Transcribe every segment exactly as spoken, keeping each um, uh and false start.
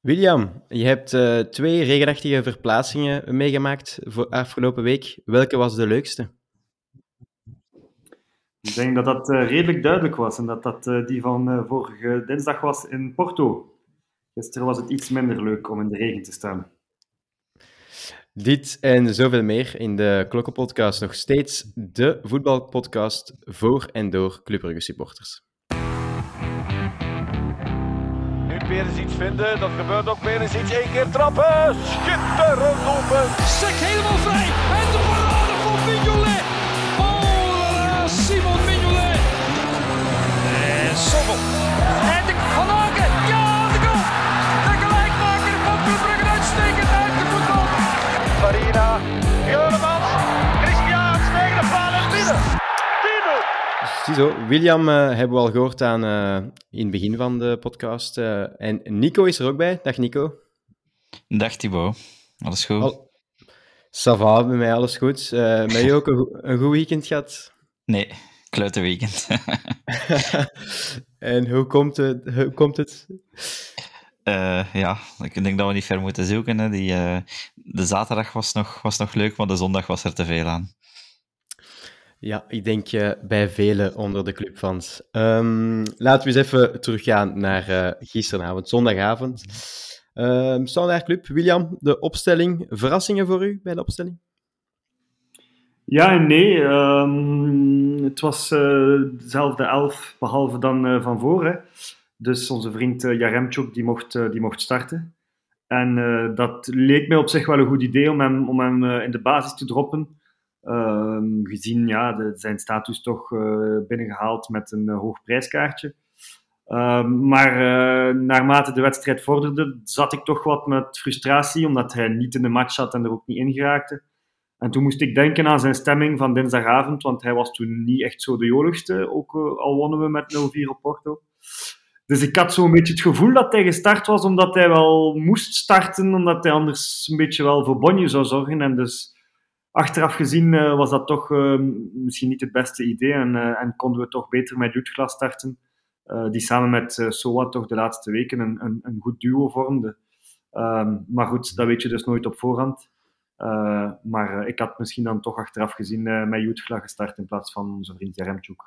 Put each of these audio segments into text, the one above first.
William, je hebt uh, twee regenachtige verplaatsingen meegemaakt voor afgelopen week. Welke was de leukste? Ik denk dat dat uh, redelijk duidelijk was en dat dat uh, die van uh, vorige dinsdag was in Porto. Gisteren was het iets minder leuk om in de regen te staan. Dit en zoveel meer in de Klokkenpodcast. Nog steeds de voetbalpodcast voor en door Club Brugge supporters. Weer eens iets vinden, dat gebeurt ook weer eens iets. Eén keer trappen, schitterend open. Sek helemaal vrij en de parade van Mignolet. Oh la la, Simon Mignolet. En Sommel. En de Vanaken, ja, de goal. De gelijkmaker van Club Brugge, uitstekend uit de voetbal. Farina, Juremans, Christian, tegen de paal en binnen. Ziezo, William uh, hebben we al gehoord aan, uh, in het begin van de podcast. Uh, en Nico is er ook bij. Dag Nico. Dag Thibaut. Alles goed? Al... Ça va, bij mij alles goed. Uh, ben je ook een, go- een goed weekend gehad? Nee, kluiten weekend. En hoe komt het? Hoe komt het? Uh, ja, ik denk dat we niet ver moeten zoeken. Hè. Die, uh, de zaterdag was nog, was nog leuk, maar de zondag was er te veel aan. Ja, ik denk uh, bij velen onder de clubfans. Um, laten we eens even teruggaan naar uh, gisteravond, zondagavond. Um, Standaard Club, William, de opstelling. Verrassingen voor u bij de opstelling? Ja en nee. Um, het was uh, dezelfde elf, behalve dan uh, van voren. Dus onze vriend uh, Yaremchuk, die mocht, uh, die mocht starten. En uh, dat leek mij op zich wel een goed idee om hem, om hem uh, in de basis te droppen. Uh, gezien ja, de, zijn status toch uh, binnengehaald met een uh, hoog prijskaartje. Uh, maar uh, naarmate de wedstrijd vorderde, zat ik toch wat met frustratie, omdat hij niet in de match zat en er ook niet in geraakte. En toen moest ik denken aan zijn stemming van dinsdagavond, want hij was toen niet echt zo de joligste, ook uh, al wonnen we met nul vier op Porto. Dus ik had zo'n beetje het gevoel dat hij gestart was, omdat hij wel moest starten, omdat hij anders een beetje wel voor bonje zou zorgen. En dus... achteraf gezien uh, was dat toch uh, misschien niet het beste idee en, uh, en konden we toch beter met Jutgela starten, uh, die samen met uh, Soa toch de laatste weken een, een, een goed duo vormde. Uh, maar goed, dat weet je dus nooit op voorhand. Uh, maar uh, ik had misschien dan toch achteraf gezien uh, met Jutgela gestart in plaats van onze vriend Yaremchuk.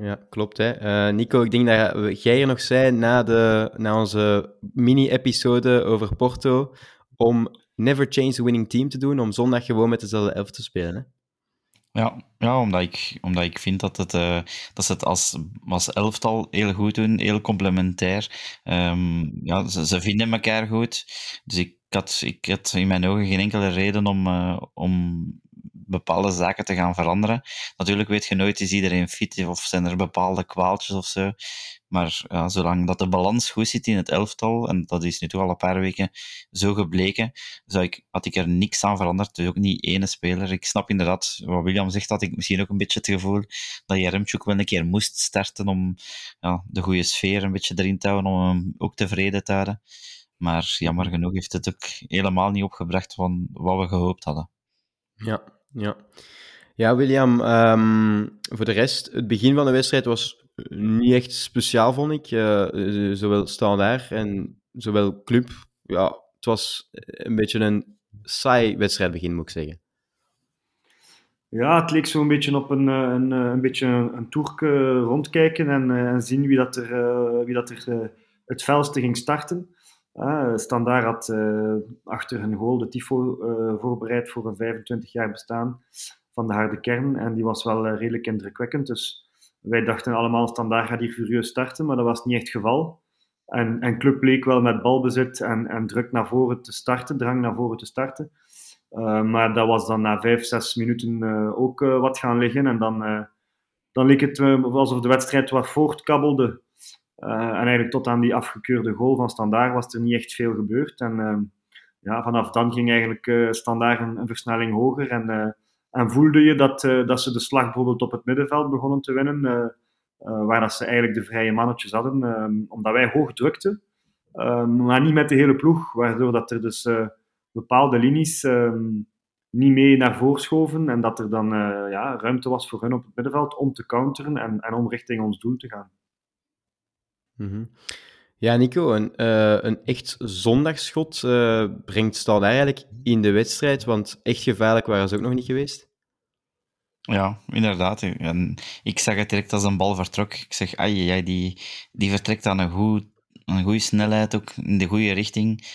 Ja, klopt. Hè. Uh, Nico, ik denk dat jij er nog zei na, de, na onze mini-episode over Porto om... never change the winning team te doen, om zondag gewoon met dezelfde elf te spelen. Hè? Ja, ja omdat, ik, omdat ik vind dat, het, uh, dat ze het als, als elftal heel goed doen, heel complementair. Um, ja, ze, ze vinden elkaar goed. Dus ik had, ik had in mijn ogen geen enkele reden om, uh, om bepaalde zaken te gaan veranderen. Natuurlijk weet je nooit, is iedereen fit of zijn er bepaalde kwaaltjes of zo. Maar ja, zolang dat de balans goed zit in het elftal, en dat is nu toch al een paar weken zo gebleken, zou ik, had ik er niks aan veranderd. Dus ook niet ene speler. Ik snap inderdaad, wat William zegt, had ik misschien ook een beetje het gevoel dat Yaremchuk wel een keer moest starten om ja, de goede sfeer een beetje erin te houden, om hem ook tevreden te houden. Maar jammer genoeg heeft het ook helemaal niet opgebracht van wat we gehoopt hadden. Ja, ja. Ja, William, um, voor de rest, het begin van de wedstrijd was... niet echt speciaal, vond ik. Uh, zowel Standard en zowel Club. Ja, het was een beetje een saai wedstrijdbegin, moet ik zeggen. Ja, het leek zo'n beetje op een, een, een, beetje een toerke rondkijken en, en zien wie dat er, uh, wie dat er uh, het felste ging starten. Uh, Standard had uh, achter hun goal de tifo uh, voorbereid voor een vijfentwintig jaar bestaan van de harde kern. En die was wel uh, redelijk indrukwekkend, dus... wij dachten allemaal, Standaard gaat hier furieus starten, maar dat was niet echt het geval. En, en Club leek wel met balbezit en, en druk naar voren te starten, drang naar voren te starten. Uh, maar dat was dan na vijf, zes minuten uh, ook uh, wat gaan liggen. En dan, uh, dan leek het uh, alsof de wedstrijd wat voortkabbelde. Uh, en eigenlijk tot aan die afgekeurde goal van Standaard was er niet echt veel gebeurd. En uh, ja, vanaf dan ging eigenlijk uh, Standaard een, een versnelling hoger en... Uh, En voelde je dat, uh, dat ze de slag bijvoorbeeld op het middenveld begonnen te winnen, uh, uh, waar dat ze eigenlijk de vrije mannetjes hadden, uh, omdat wij hoog drukten, uh, maar niet met de hele ploeg, waardoor dat er dus uh, bepaalde linies uh, niet mee naar voren schoven en dat er dan uh, ja, ruimte was voor hun op het middenveld om te counteren en, en om richting ons doel te gaan. Mm-hmm. Ja, Nico, een, uh, een echt zondagsschot uh, brengt Standaard eigenlijk in de wedstrijd, want echt gevaarlijk waren ze ook nog niet geweest. Ja, inderdaad. En ik zag het direct als een bal vertrok. Ik zeg, ai, ai, die, die vertrekt aan een goede een goede snelheid, ook in de goede richting.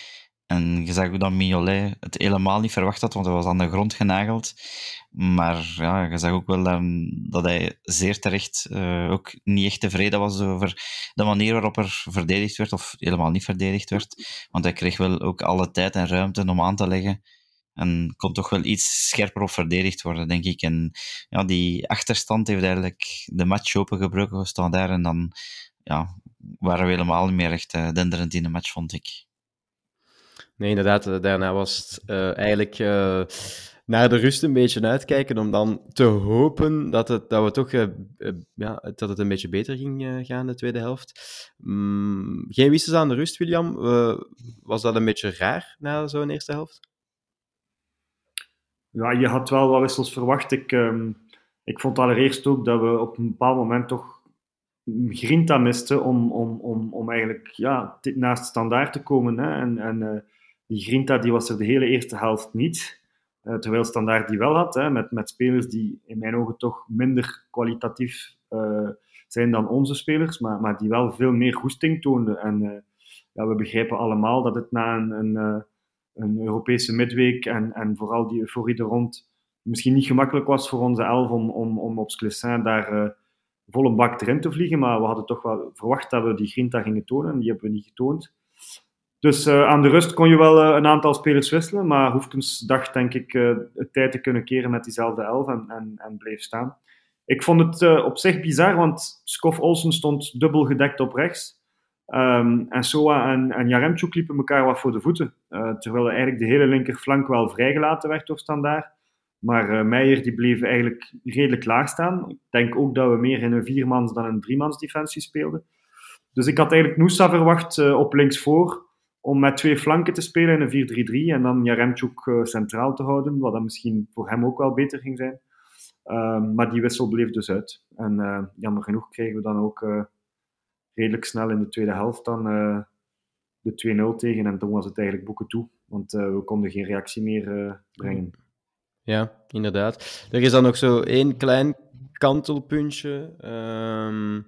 En je zag ook dat Mignolet het helemaal niet verwacht had, want hij was aan de grond genageld. Maar ja, je zag ook wel um, dat hij zeer terecht uh, ook niet echt tevreden was over de manier waarop er verdedigd werd, of helemaal niet verdedigd werd. Want hij kreeg wel ook alle tijd en ruimte om aan te leggen. En kon toch wel iets scherper op verdedigd worden, denk ik. En ja, die achterstand heeft eigenlijk de match opengebroken gestaan daar. En dan ja, waren we helemaal niet meer echt uh, denderend in de match, vond ik. Nee, inderdaad. Daarna was het uh, eigenlijk uh, naar de rust een beetje uitkijken, om dan te hopen dat het, dat we toch, uh, uh, ja, dat het een beetje beter ging uh, gaan, de tweede helft. Um, geen wissels aan de rust, William. Uh, was dat een beetje raar na zo'n eerste helft? Ja, je had wel wat wissels verwacht. Ik, um, ik vond allereerst ook dat we op een bepaald moment toch grinta misten om, om, om, om eigenlijk ja, naast Standaard te komen. Hè. En, en uh, die grinta die was er de hele eerste helft niet. Uh, terwijl Standaard die wel had, hè, met, met spelers die in mijn ogen toch minder kwalitatief uh, zijn dan onze spelers, maar, maar die wel veel meer goesting toonden. En uh, ja, we begrijpen allemaal dat het na een... een uh, een Europese midweek en, en vooral die euforie er rond, misschien niet gemakkelijk was voor onze elf om, om, om op Sclessin daar uh, vol een bak erin te vliegen, maar we hadden toch wel verwacht dat we die grinta gingen tonen en die hebben we niet getoond. Dus uh, aan de rust kon je wel uh, een aantal spelers wisselen, maar Hoefkens dacht denk ik uh, het tijd te kunnen keren met diezelfde elf en, en, en bleef staan. Ik vond het uh, op zich bizar, want Skof Olsen stond dubbel gedekt op rechts. Um, en Soa en, en Yaremchuk liepen elkaar wat voor de voeten. Uh, terwijl eigenlijk de hele linkerflank wel vrijgelaten werd door Standaard. Maar uh, Meijer die bleef eigenlijk redelijk laag staan. Ik denk ook dat we meer in een viermans dan een driemans defensie speelden. Dus ik had eigenlijk Nusa verwacht uh, op linksvoor om met twee flanken te spelen in een vier drie drie en dan Yaremchuk uh, centraal te houden, wat dan misschien voor hem ook wel beter ging zijn. Uh, maar die wissel bleef dus uit. En uh, jammer genoeg kregen we dan ook... Uh, redelijk snel in de tweede helft dan uh, de twee nul tegen. En toen was het eigenlijk boeken toe. Want uh, we konden geen reactie meer uh, brengen. Ja, inderdaad. Er is dan nog zo één klein kantelpuntje. Um,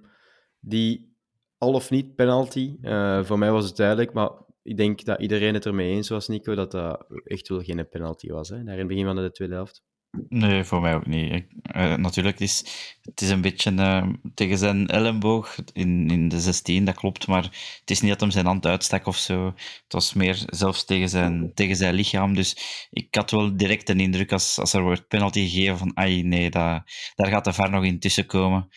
die al of niet penalty. Uh, voor mij was het duidelijk. Maar ik denk dat iedereen het ermee eens was, Nico. Dat dat echt wel geen penalty was. Hè? Daar in het begin van de tweede helft. Nee, voor mij ook niet. Ik, uh, natuurlijk, het is, het is een beetje uh, tegen zijn elleboog in, in de zestien, dat klopt, maar het is niet dat hem zijn hand uitstak of zo. Het was meer zelfs tegen zijn, tegen zijn lichaam. Dus ik had wel direct een indruk als, als er wordt penalty gegeven van ai, nee, dat, daar gaat de V A R nog in tussen komen.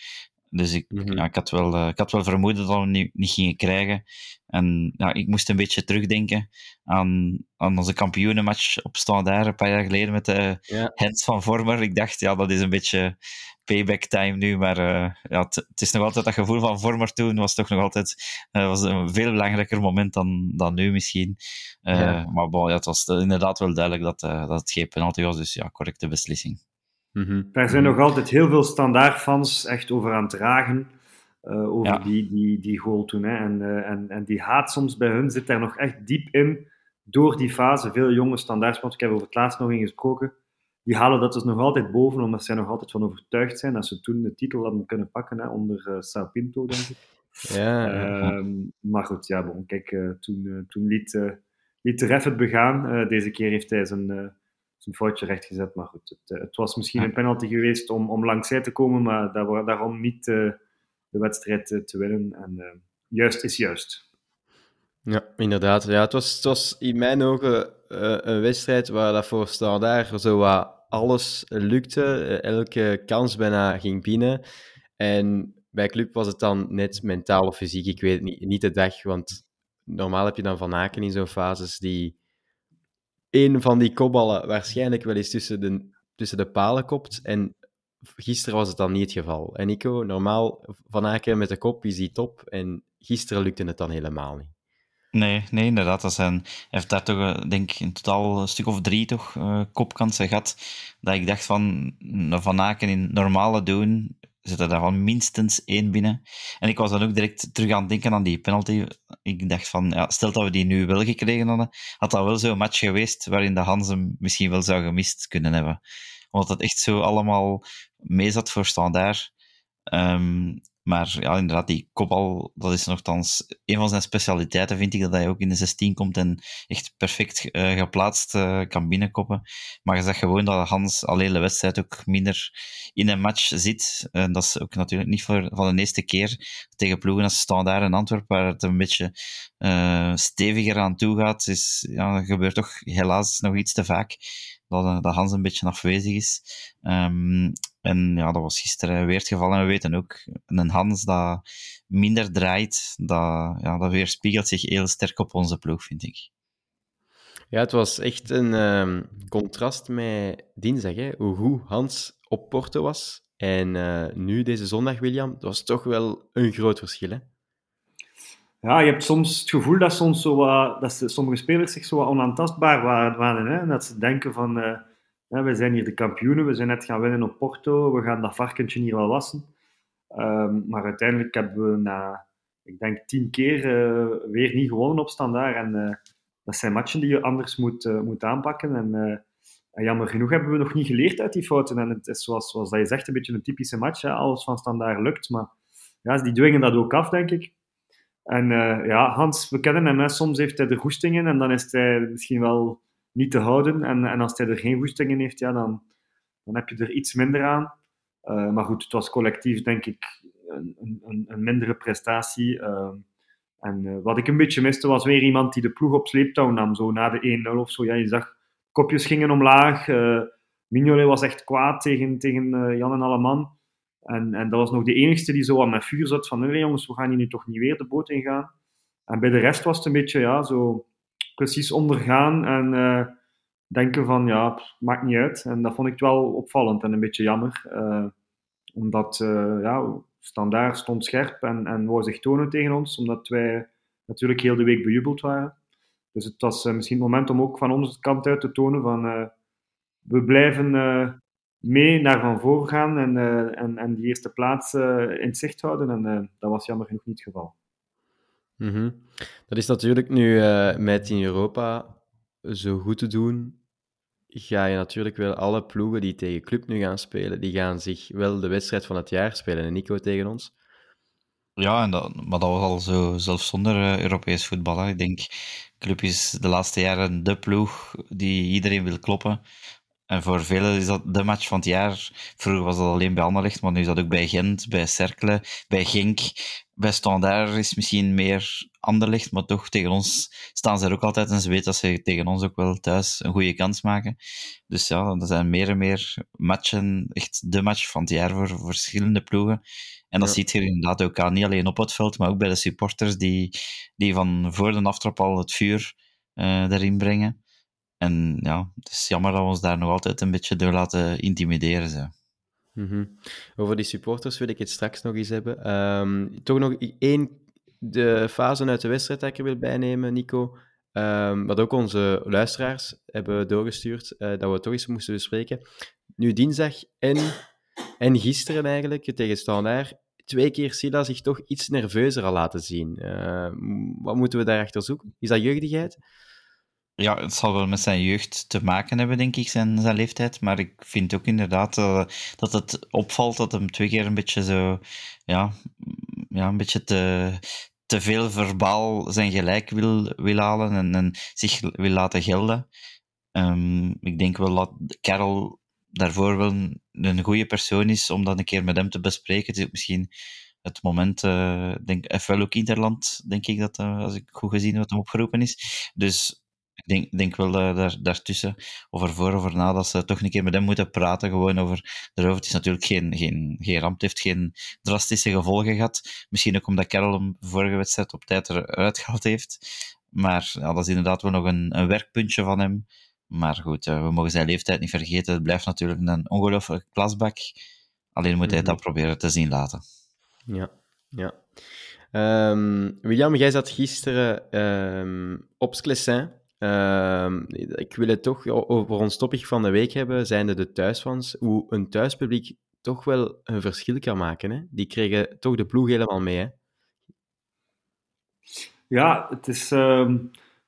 Dus ik, mm-hmm. ja, ik, had wel, uh, ik had wel vermoeden dat we hem niet, niet gingen krijgen. En ja, ik moest een beetje terugdenken aan, aan onze kampioenenmatch op Standaard een paar jaar geleden met de ja. hands van Vormer. Ik dacht, ja, dat is een beetje payback time nu, maar uh, ja, het, het is nog altijd dat gevoel van Vormer toen, was toch nog altijd uh, was een veel belangrijker moment dan, dan nu misschien. Uh, ja. Maar bon, ja, het was inderdaad wel duidelijk dat, uh, dat het geen penalty was, dus ja, correcte beslissing. Mm-hmm. Er zijn nog altijd heel veel Standaardfans echt over aan het dragen uh, over ja. die, die, die goal toen. Hè. En, uh, en, en die haat soms bij hun zit daar nog echt diep in door die fase. Veel jonge Standaardfans, ik heb over het laatst nog in gesproken, die halen dat dus nog altijd boven, omdat zij nog altijd van overtuigd zijn dat ze toen de titel hadden kunnen pakken, hè, onder uh, Sapinto, denk ik. Ja, ja. Uh, maar goed, ja, bon, kijk, uh, toen, uh, toen liet, uh, liet de ref het begaan. Uh, deze keer heeft hij zijn... Uh, een foutje rechtgezet, maar goed, het, het was misschien een penalty geweest om, om langzij te komen, maar daar, daarom niet uh, de wedstrijd uh, te winnen. En uh, juist is juist. Ja, inderdaad. Ja, het was, het was in mijn ogen uh, een wedstrijd waar dat voor Standaard zo wat uh, alles lukte, uh, elke kans bijna ging binnen. En bij Club was het dan net mentaal of fysiek, ik weet het niet, niet de dag, want normaal heb je dan Vanaken in zo'n fases die een van die kopballen waarschijnlijk wel eens tussen de, tussen de palen kopt. En gisteren was het dan niet het geval. En Nico, normaal Vanaken met de kop is die top. En gisteren lukte het dan helemaal niet. Nee, nee inderdaad. Dat zijn, hij heeft daar toch, denk ik, in totaal een stuk of drie toch, uh, kopkansen gehad. Dat ik dacht van, Vanaken in normale doen, zit er daarvan minstens één binnen. En ik was dan ook direct terug aan het denken aan die penalty. ik dacht van, ja, stel dat we die nu wel gekregen hadden, had dat wel zo'n match geweest waarin de Hans hem misschien wel zou gemist kunnen hebben. Omdat het echt zo allemaal mee zat voor Standard. Um, maar ja, inderdaad, die kopbal, dat is nogthans een van zijn specialiteiten, vind ik, dat hij ook in de zestien komt en echt perfect uh, geplaatst uh, kan binnenkoppen. Maar je zag gewoon dat Hans al hele wedstrijd ook minder in een match zit. En dat is ook natuurlijk niet voor, van de eerste keer tegen ploegen als Standaard en Antwerp, waar het een beetje uh, steviger aan toe gaat. Dus, ja, dat gebeurt toch helaas nog iets te vaak, dat, dat Hans een beetje afwezig is. Um, En ja, dat was gisteren weer het geval. En we weten ook, een Hans dat minder draait, dat, ja, dat weerspiegelt zich heel sterk op onze ploeg, vind ik. Ja, het was echt een um, contrast met dinsdag, hè? Hoe goed Hans op Porto was. En uh, nu, deze zondag, William, dat was toch wel een groot verschil, hè? Ja, je hebt soms het gevoel dat, soms zo, uh, dat sommige spelers zich zo wat onaantastbaar waren, hè? Dat ze denken van... Uh... Ja, we zijn hier de kampioenen, we zijn net gaan winnen op Porto, we gaan dat varkentje hier wel wassen. Um, maar uiteindelijk hebben we na, ik denk, tien keer uh, weer niet gewonnen op Standaard. En uh, dat zijn matchen die je anders moet, uh, moet aanpakken. En, uh, en jammer genoeg hebben we nog niet geleerd uit die fouten. En het is, zoals, zoals dat je zegt, een beetje een typische match. Hè? Alles van Standaard lukt, maar ja, die dwingen dat ook af, denk ik. En uh, ja, Hans, we kennen hem, hè? Soms heeft hij er goesting in en dan is hij misschien wel... niet te houden. En, en als hij er geen goesting in heeft, ja, dan, dan heb je er iets minder aan. Uh, maar goed, het was collectief, denk ik, een, een, een mindere prestatie. Uh, en uh, wat ik een beetje miste, was weer iemand die de ploeg op sleeptouw nam, zo na de één nul of zo. Ja, je zag, kopjes gingen omlaag. Uh, Mignolet was echt kwaad tegen, tegen uh, Jan en Alleman. En, en dat was nog de enigste die zo aan mijn vuur zat, van, nee jongens, we gaan hier nu toch niet weer de boot in gaan. En bij de rest was het een beetje, ja, zo... precies ondergaan en uh, denken van, ja, pff, maakt niet uit. En dat vond ik wel opvallend en een beetje jammer. Uh, omdat, uh, ja, Standaard stond scherp en, en wou zich tonen tegen ons, omdat wij natuurlijk heel de week bejubeld waren. Dus het was uh, misschien het moment om ook van onze kant uit te tonen van, uh, we blijven uh, mee naar van voor gaan en, uh, en, en die eerste plaats uh, in het zicht houden. En uh, dat was jammer genoeg niet het geval. Mm-hmm. Dat is natuurlijk nu uh, met in Europa zo goed te doen, ga je natuurlijk wel alle ploegen die tegen Club nu gaan spelen, die gaan zich wel de wedstrijd van het jaar spelen. En Nico tegen ons. Ja, en dat, maar dat was al zo, zelfs zonder uh, Europees voetbal. Hè. Ik denk, Club is de laatste jaren de ploeg die iedereen wil kloppen. En voor velen is dat de match van het jaar. Vroeger was dat alleen bij Anderlecht, maar nu is dat ook bij Gent, bij Cercle, bij Genk. Bij Standaard is misschien meer Anderlecht, maar toch tegen ons staan ze er ook altijd. En ze weten dat ze tegen ons ook wel thuis een goede kans maken. Dus ja, er zijn meer en meer matchen, echt de match van het jaar voor, voor verschillende ploegen. En dat ja. ziet je inderdaad ook aan, niet alleen op het veld, maar ook bij de supporters die, die van voor de aftrap al het vuur uh, erin brengen. En ja, het is jammer dat we ons daar nog altijd een beetje door laten intimideren. Zo. Mm-hmm. Over die supporters wil ik het straks nog eens hebben. Um, toch nog één de fase uit de wedstrijd dat ik er wil bijnemen, Nico. Um, wat ook onze luisteraars hebben doorgestuurd, uh, dat we toch eens moesten bespreken. Nu dinsdag en, en gisteren eigenlijk, tegen Standaard, twee keer Silla zich toch iets nerveuzer al laten zien. Uh, wat moeten we daarachter zoeken? Is dat jeugdigheid? Ja, het zal wel met zijn jeugd te maken hebben, denk ik, zijn, zijn leeftijd. Maar ik vind ook inderdaad uh, dat het opvalt dat hem twee keer een beetje zo... Ja, ja een beetje te, te veel verbaal zijn gelijk wil, wil halen en, en zich wil laten gelden. Um, ik denk wel dat Karel daarvoor wel een, een goede persoon is om dat een keer met hem te bespreken. Het is ook misschien... Het moment, uh, denk, F L ook Interland, denk ik, dat, uh, als ik goed gezien wat hem opgeroepen is. Dus... Ik denk, denk wel uh, daar, daartussen, of ervoor of erna, dat ze toch een keer met hem moeten praten, gewoon over erover. Het is natuurlijk geen, geen, geen ramp, het heeft geen drastische gevolgen gehad. Misschien ook omdat Karel hem vorige wedstrijd op tijd eruit gehaald heeft. Maar ja, dat is inderdaad wel nog een, een werkpuntje van hem. Maar goed, uh, we mogen zijn leeftijd niet vergeten. Het blijft natuurlijk een ongelooflijke klasbak. Alleen moet hij mm-hmm. dat proberen te zien laten. Ja, ja. Um, William, jij zat gisteren um, op Sclessin. Uh, ik wil het toch over ons topic van de week hebben, zijnde de thuisfans, hoe een thuispubliek toch wel een verschil kan maken. Hè? Die kregen toch de ploeg helemaal mee. Hè? Ja, het is, uh,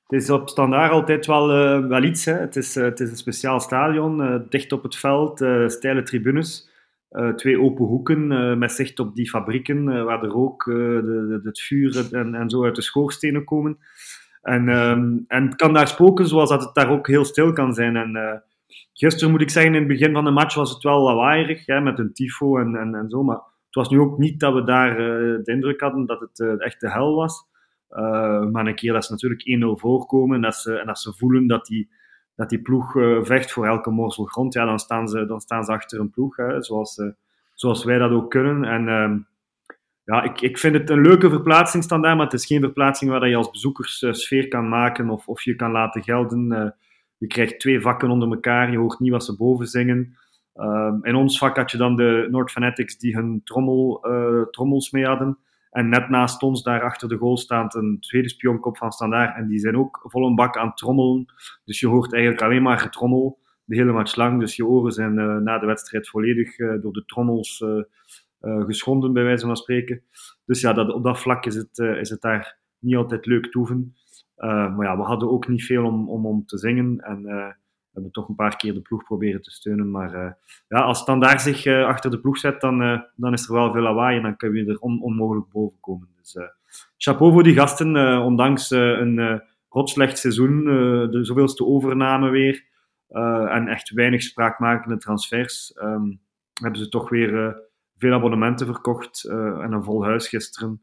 het is op Standaard altijd wel, uh, wel iets. Hè. Het is, uh, het is een speciaal stadion, uh, dicht op het veld, uh, steile tribunes, uh, twee open hoeken uh, met zicht op die fabrieken uh, waar de rook, uh, de, de, het vuur en, en zo uit de schoorstenen komen. En, uh, en het kan daar spoken zoals dat het daar ook heel stil kan zijn. En, uh, gisteren moet ik zeggen, in het begin van de match was het wel lawaaierig, hè, met een tifo en, en, en zo. Maar het was nu ook niet dat we daar uh, de indruk hadden dat het uh, echt de hel was. Uh, maar een keer dat ze natuurlijk één nul voorkomen en dat ze, en dat ze voelen dat die, dat die ploeg uh, vecht voor elke morsel grond, ja, dan, staan ze, dan staan ze achter een ploeg, hè, zoals, uh, zoals wij dat ook kunnen. En uh, ja, ik, ik vind het een leuke verplaatsing, Standaard, maar het is geen verplaatsing waar je als bezoekers uh, sfeer kan maken of, of je kan laten gelden. Uh, je krijgt twee vakken onder elkaar, je hoort niet wat ze boven zingen. Uh, in ons vak had je dan de Noord Fanatics die hun trommel, uh, trommels mee hadden. En net naast ons, daar achter de goal, staat een tweede spionkop van Standaard. En die zijn ook vol een bak aan het trommelen. Dus je hoort eigenlijk alleen maar getrommel de hele match lang. Dus je oren zijn uh, na de wedstrijd volledig uh, door de trommels uh, uh, geschonden, bij wijze van spreken. Dus ja, dat, op dat vlak is het, uh, is het daar niet altijd leuk toeven. Uh, maar ja, we hadden ook niet veel om, om, om te zingen. En uh, we hebben toch een paar keer de ploeg proberen te steunen. Maar uh, ja, als Standaard zich uh, achter de ploeg zet, dan, uh, dan is er wel veel lawaai. En dan kun je er on- onmogelijk boven komen. Dus uh, chapeau voor die gasten. Uh, ondanks uh, een uh, rotslecht seizoen, uh, de zoveelste overname weer. Uh, en echt weinig spraakmakende transfers. Um, hebben ze toch weer uh, veel abonnementen verkocht. Uh, en een vol huis gisteren.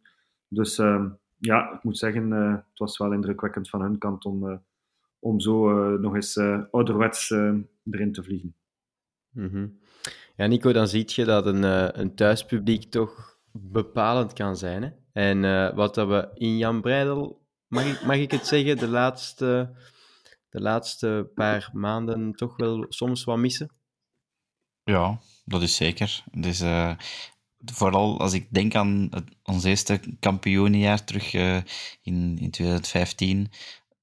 Dus... Uh, Ja, ik moet zeggen, uh, het was wel indrukwekkend van hun kant om, uh, om zo uh, nog eens uh, ouderwets uh, erin te vliegen. Mm-hmm. Ja, Nico, dan zie je dat een, uh, een thuispubliek toch bepalend kan zijn. Hè? En uh, wat dat we in Jan Breidel, mag ik, mag ik het zeggen, de laatste, de laatste paar maanden toch wel soms wat missen? Ja, dat is zeker. Dus... Uh... Vooral als ik denk aan het, ons eerste kampioenenjaar terug uh, in, in twintig vijftien.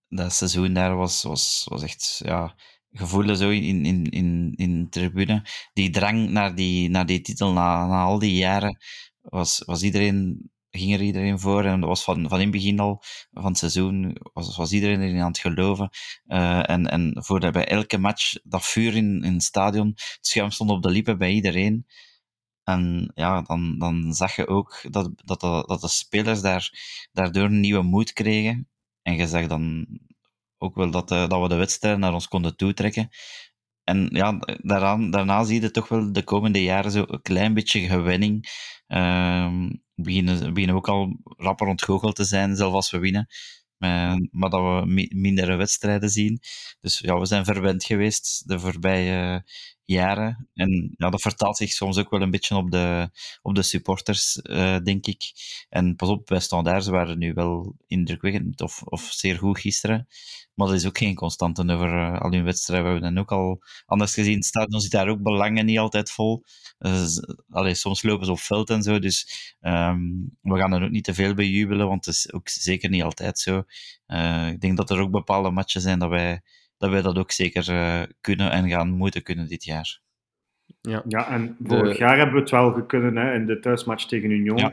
Dat seizoen daar was, was, was echt ja, gevoelens zo in, in, in, in de tribune. Die drang naar die, naar die titel, na, na al die jaren, was, was iedereen, ging er iedereen voor. En dat was van, van in het begin al van het seizoen, was, was iedereen erin aan het geloven. Uh, en en voor de, bij elke match, dat vuur in, in het stadion, het schuim stond op de lippen bij iedereen. En ja, dan, dan zag je ook dat, dat, dat de spelers daar, daardoor een nieuwe moed kregen. En je zag dan ook wel dat, de, dat we de wedstrijd naar ons konden toetrekken. En ja, daaraan, daarna zie je toch wel de komende jaren zo een klein beetje gewenning. Uh, beginnen, beginnen ook al rapper ontgoocheld te zijn, zelfs als we winnen. Uh, maar dat we mi- mindere wedstrijden zien. Dus ja, we zijn verwend geweest de voorbije... jaren. En ja, dat vertaalt zich soms ook wel een beetje op de, op de supporters, uh, denk ik. En pas op, bij Standaard waren nu wel indrukwekkend of, of zeer goed gisteren. Maar dat is ook geen constante over uh, al hun wedstrijden. We hebben dan ook al anders gezien. Het stadion zit daar ook belangen niet altijd vol. Uh, allee, soms lopen ze op veld en zo. Dus um, we gaan er ook niet te veel bij jubelen, want het is ook zeker niet altijd zo. Uh, ik denk dat er ook bepaalde matchen zijn dat wij dat wij dat ook zeker uh, kunnen en gaan moeten kunnen dit jaar. Ja, ja en vorig de... jaar hebben we het wel gekunnen, hè, in de thuismatch tegen Union. Ja.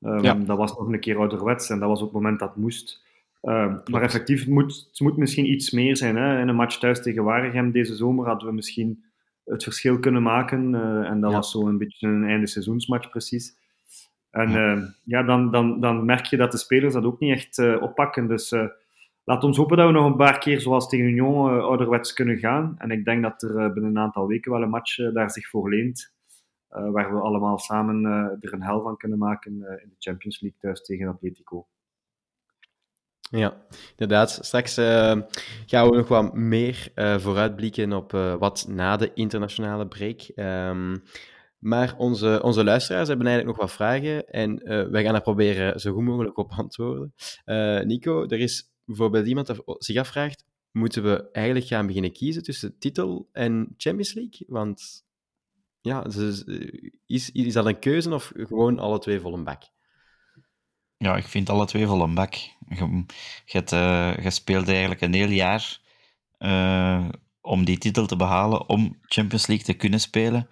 Um, ja. Dat was nog een keer ouderwets en dat was op het moment dat het moest. Uh, maar effectief, het moet, het moet misschien iets meer zijn. Hè. In een match thuis tegen Waregem deze zomer hadden we misschien het verschil kunnen maken. Uh, en dat ja. was zo een beetje een einde seizoensmatch precies. En ja, uh, ja dan, dan, dan merk je dat de spelers dat ook niet echt uh, oppakken. Dus... Uh, Laat ons hopen dat we nog een paar keer, zoals tegen Union, uh, ouderwets kunnen gaan. En ik denk dat er uh, binnen een aantal weken wel een match uh, daar zich voor leent. Uh, waar we allemaal samen uh, er een hel van kunnen maken uh, in de Champions League thuis tegen Atletico. Ja, inderdaad. Straks uh, gaan we nog wat meer uh, vooruitblikken op uh, wat na de internationale break. Um, maar onze, onze luisteraars hebben eigenlijk nog wat vragen. En uh, wij gaan er proberen zo goed mogelijk op antwoorden. Uh, Nico, er is... bijvoorbeeld iemand dat zich afvraagt, moeten we eigenlijk gaan beginnen kiezen tussen titel en Champions League? Want ja, dus is, is dat een keuze of gewoon alle twee vol een bak? Ja, ik vind alle twee vol een bak. Je, je, uh, je speelt eigenlijk een heel jaar uh, om die titel te behalen, om Champions League te kunnen spelen.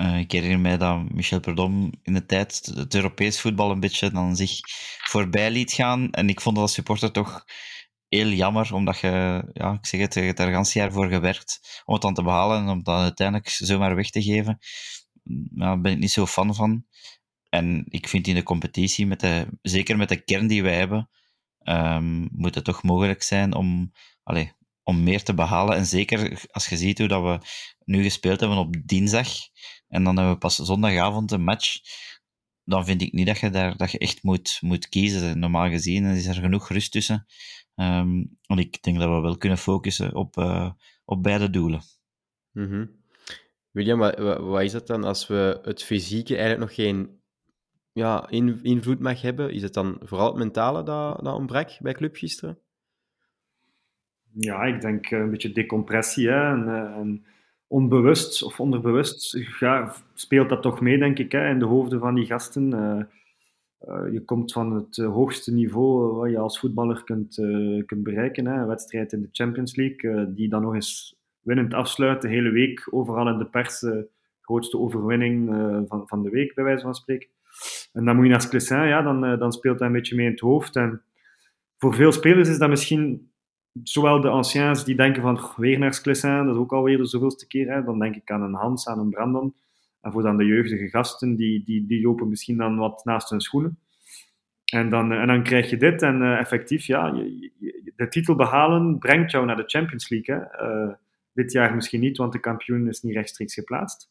Uh, ik herinner mij dat Michel Perdom in de tijd het Europees voetbal een beetje dan zich voorbij liet gaan. En ik vond dat als supporter toch heel jammer, omdat je, ja, ik zeg het, je hebt er een gans jaar voor gewerkt om het dan te behalen en om dat uiteindelijk zomaar weg te geven. Daar ben ik niet zo fan van. En ik vind in de competitie, met de, zeker met de kern die wij hebben, um, moet het toch mogelijk zijn om, allez, om meer te behalen. En zeker als je ziet hoe dat we nu gespeeld hebben op dinsdag en dan hebben we pas zondagavond een match, dan vind ik niet dat je, daar, dat je echt moet, moet kiezen. Normaal gezien is er genoeg rust tussen. Um, want ik denk dat we wel kunnen focussen op, uh, op beide doelen. Mm-hmm. William, wat, wat is dat dan als we het fysieke eigenlijk nog geen ja, in, invloed mag hebben? Is het dan vooral het mentale dat, dat ontbrak bij Club gisteren? Ja, ik denk een beetje decompressie. Hè? En, en onbewust of onderbewust ja, speelt dat toch mee, denk ik, hè? In de hoofden van die gasten. Uh, uh, je komt van het hoogste niveau wat je als voetballer kunt, uh, kunt bereiken. Hè? Een wedstrijd in de Champions League, uh, die dan nog eens winnend afsluiten, de hele week, overal in de pers, uh, grootste overwinning uh, van, van de week, bij wijze van spreken. En dan moet je naar Sclessin, ja, dan, uh, dan speelt dat een beetje mee in het hoofd. En voor veel spelers is dat misschien zowel de anciens die denken van weer naar Sclessin, dat is ook alweer de zoveelste keer, hè. Dan denk ik aan een Hans, aan een Brandon. En voor dan de jeugdige gasten, die, die, die lopen misschien dan wat naast hun schoenen. En dan, en dan krijg je dit. En uh, effectief, ja, je, je, de titel behalen brengt jou naar de Champions League, hè. Uh, Dit jaar misschien niet, want de kampioen is niet rechtstreeks geplaatst.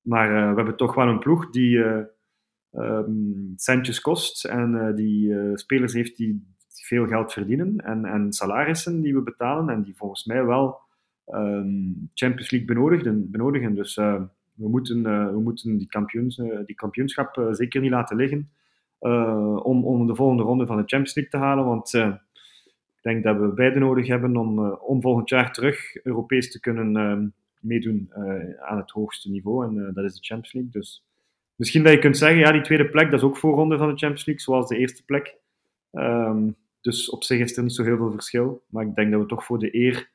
Maar uh, we hebben toch wel een ploeg die uh, um, centjes kost en uh, die uh, spelers heeft die veel geld verdienen. En, en salarissen die we betalen en die volgens mij wel um, Champions League benodigen. benodigen. Dus uh, we, moeten, uh, we moeten die, kampioens, uh, die kampioenschap uh, zeker niet laten liggen uh, om, om de volgende ronde van de Champions League te halen. Want Uh, Ik denk dat we beide nodig hebben om, uh, om volgend jaar terug Europees te kunnen uh, meedoen uh, aan het hoogste niveau. En uh, dat is de Champions League. Dus misschien dat je kunt zeggen, ja, die tweede plek, dat is ook voorronde van de Champions League, zoals de eerste plek. Um, dus op zich is er niet zo heel veel verschil. Maar ik denk dat we toch voor de eer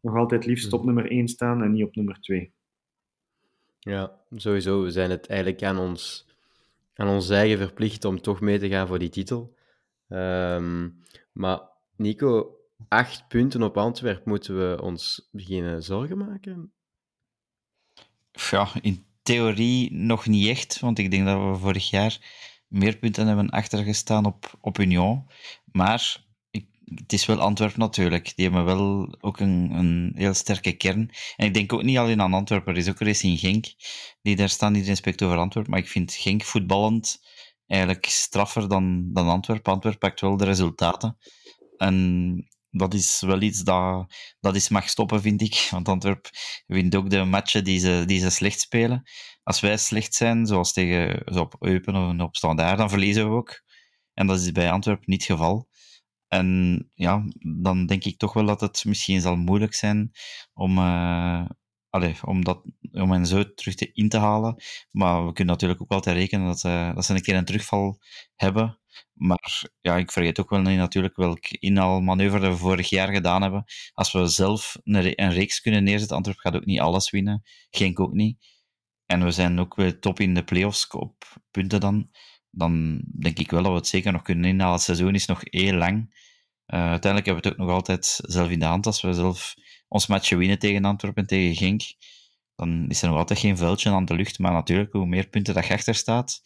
nog altijd liefst op nummer één staan en niet op nummer twee. Ja, sowieso. We zijn het eigenlijk aan ons, aan ons eigen verplicht om toch mee te gaan voor die titel. Um, maar Nico, acht punten op Antwerp, moeten we ons beginnen zorgen maken? Ja, in theorie nog niet echt, want ik denk dat we vorig jaar meer punten hebben achtergestaan op, op Union. Maar ik, het is wel Antwerp natuurlijk. Die hebben wel ook een, een heel sterke kern. En ik denk ook niet alleen aan Antwerp, er is ook een race in Genk. Die daar staan niet in respect over Antwerp, maar ik vind Genk voetballend eigenlijk straffer dan, dan Antwerp. Antwerp pakt wel de resultaten. En dat is wel iets dat, dat is mag stoppen, vind ik. Want Antwerp wint ook de matchen die ze, die ze slecht spelen. Als wij slecht zijn, zoals tegen zo op Eupen of op Standard, dan verliezen we ook. En dat is bij Antwerp niet het geval. En ja, dan denk ik toch wel dat het misschien zal moeilijk zijn om, uh, allez, om, dat, om hen zo terug te in te halen. Maar we kunnen natuurlijk ook altijd rekenen dat, uh, dat ze een keer een terugval hebben. Maar ja, ik vergeet ook wel niet natuurlijk welk inhaalmanoeuvre dat we vorig jaar gedaan hebben. Als we zelf een, re- een reeks kunnen neerzetten, Antwerp gaat ook niet alles winnen. Genk ook niet. En we zijn ook weer top in de play-offs op punten dan. Dan denk ik wel dat we het zeker nog kunnen inhalen. Het seizoen is nog heel lang. Uh, uiteindelijk hebben we het ook nog altijd zelf in de hand. Als we zelf ons matchje winnen tegen Antwerp en tegen Genk, dan is er nog altijd geen vuiltje aan de lucht. Maar natuurlijk, hoe meer punten dat je achter staat,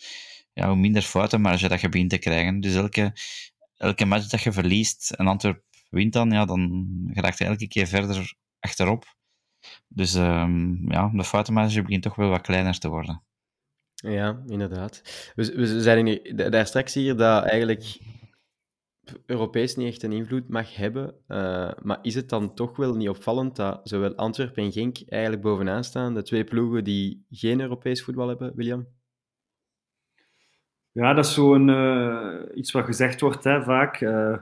ja, hoe minder foutenmarge dat je begint te krijgen. Dus elke, elke match dat je verliest en Antwerp wint dan, ja, dan raakt je elke keer verder achterop. Dus um, ja, de foutenmarge begint toch wel wat kleiner te worden. Ja, inderdaad. We, we zeiden nu, daar straks hier dat eigenlijk Europees niet echt een invloed mag hebben. Uh, maar is het dan toch wel niet opvallend dat zowel Antwerp en Genk eigenlijk bovenaan staan? De twee ploegen die geen Europees voetbal hebben, William? Ja, dat is zo'n uh, iets wat gezegd wordt, hè, vaak. Uh,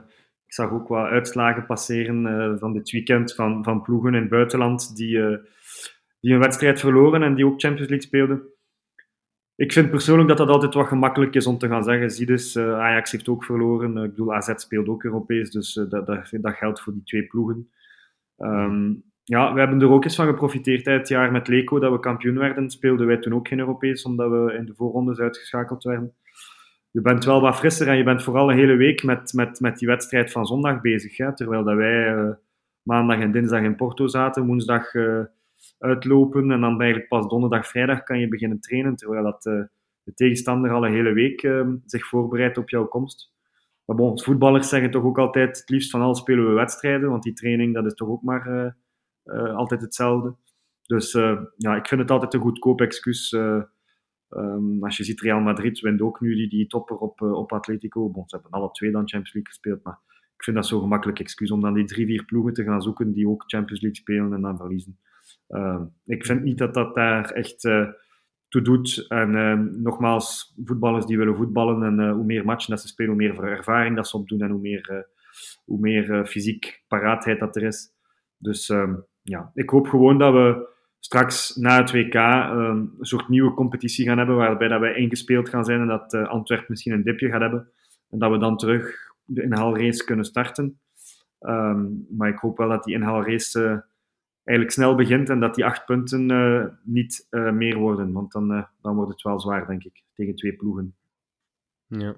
ik zag ook wat uitslagen passeren uh, van dit weekend van, van ploegen in het buitenland die, uh, die een wedstrijd verloren en die ook Champions League speelden. Ik vind persoonlijk dat dat altijd wat gemakkelijk is om te gaan zeggen. Zie dus, uh, Ajax heeft ook verloren. Uh, ik bedoel, A Z speelt ook Europees, dus uh, dat, dat, dat geldt voor die twee ploegen. Um, Ja, we hebben er ook eens van geprofiteerd. Het jaar met Leco dat we kampioen werden, speelden wij toen ook geen Europees, omdat we in de voorrondes uitgeschakeld werden. Je bent wel wat frisser en je bent vooral een hele week met, met, met die wedstrijd van zondag bezig. Hè? Terwijl dat wij uh, maandag en dinsdag in Porto zaten, woensdag uh, uitlopen en dan eigenlijk pas donderdag, vrijdag kan je beginnen trainen. Terwijl dat uh, de tegenstander al een hele week uh, zich voorbereidt op jouw komst. Maar bon, voetballers zeggen toch ook altijd het liefst van al spelen we wedstrijden, want die training dat is toch ook maar uh, uh, altijd hetzelfde. Dus uh, ja, ik vind het altijd een goedkoop excuus. Uh, Um, als je ziet, Real Madrid wint ook nu die, die topper op, uh, op Atletico. Bon, ze hebben alle twee dan Champions League gespeeld, maar ik vind dat zo'n gemakkelijk excuus om dan die drie, vier ploegen te gaan zoeken die ook Champions League spelen en dan verliezen. Uh, ik vind niet dat dat daar echt uh, toe doet. En uh, nogmaals, voetballers die willen voetballen en uh, hoe meer matchen dat ze spelen, hoe meer ervaring dat ze opdoen en hoe meer, uh, hoe meer uh, fysiek paraatheid dat er is. Dus uh, ja, ik hoop gewoon dat we straks na het W K um, een soort nieuwe competitie gaan hebben, waarbij dat wij ingespeeld gaan zijn en dat uh, Antwerp misschien een dipje gaat hebben. En dat we dan terug de inhaalrace kunnen starten. Um, maar ik hoop wel dat die inhaalrace uh, eigenlijk snel begint en dat die acht punten uh, niet uh, meer worden. Want dan, uh, dan wordt het wel zwaar, denk ik, tegen twee ploegen. Ja,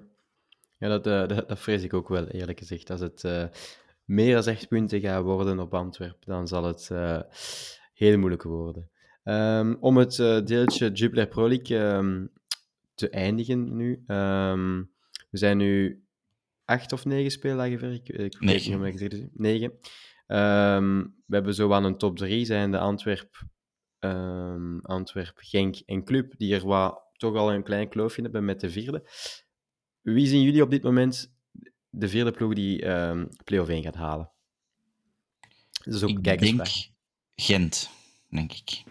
ja dat, uh, dat, dat vrees ik ook wel, eerlijk gezegd. Als het uh, meer dan acht punten gaat worden op Antwerp, dan zal het... Uh... Heel moeilijke woorden. Um, om het uh, deeltje Jupiler Pro League um, te eindigen nu. Um, we zijn nu acht of negen speeldagen ver. Ik, ik weet niet hoe ik het zeg. Negen. Um, we hebben zo aan een top drie zijn de Antwerp, um, Antwerp, Genk en Club, die er wat, toch al een klein kloofje hebben met de vierde. Wie zien jullie op dit moment de vierde ploeg die um, play-off één gaat halen? Dat is ook een kijkersvraag. Denk... Gent, denk ik.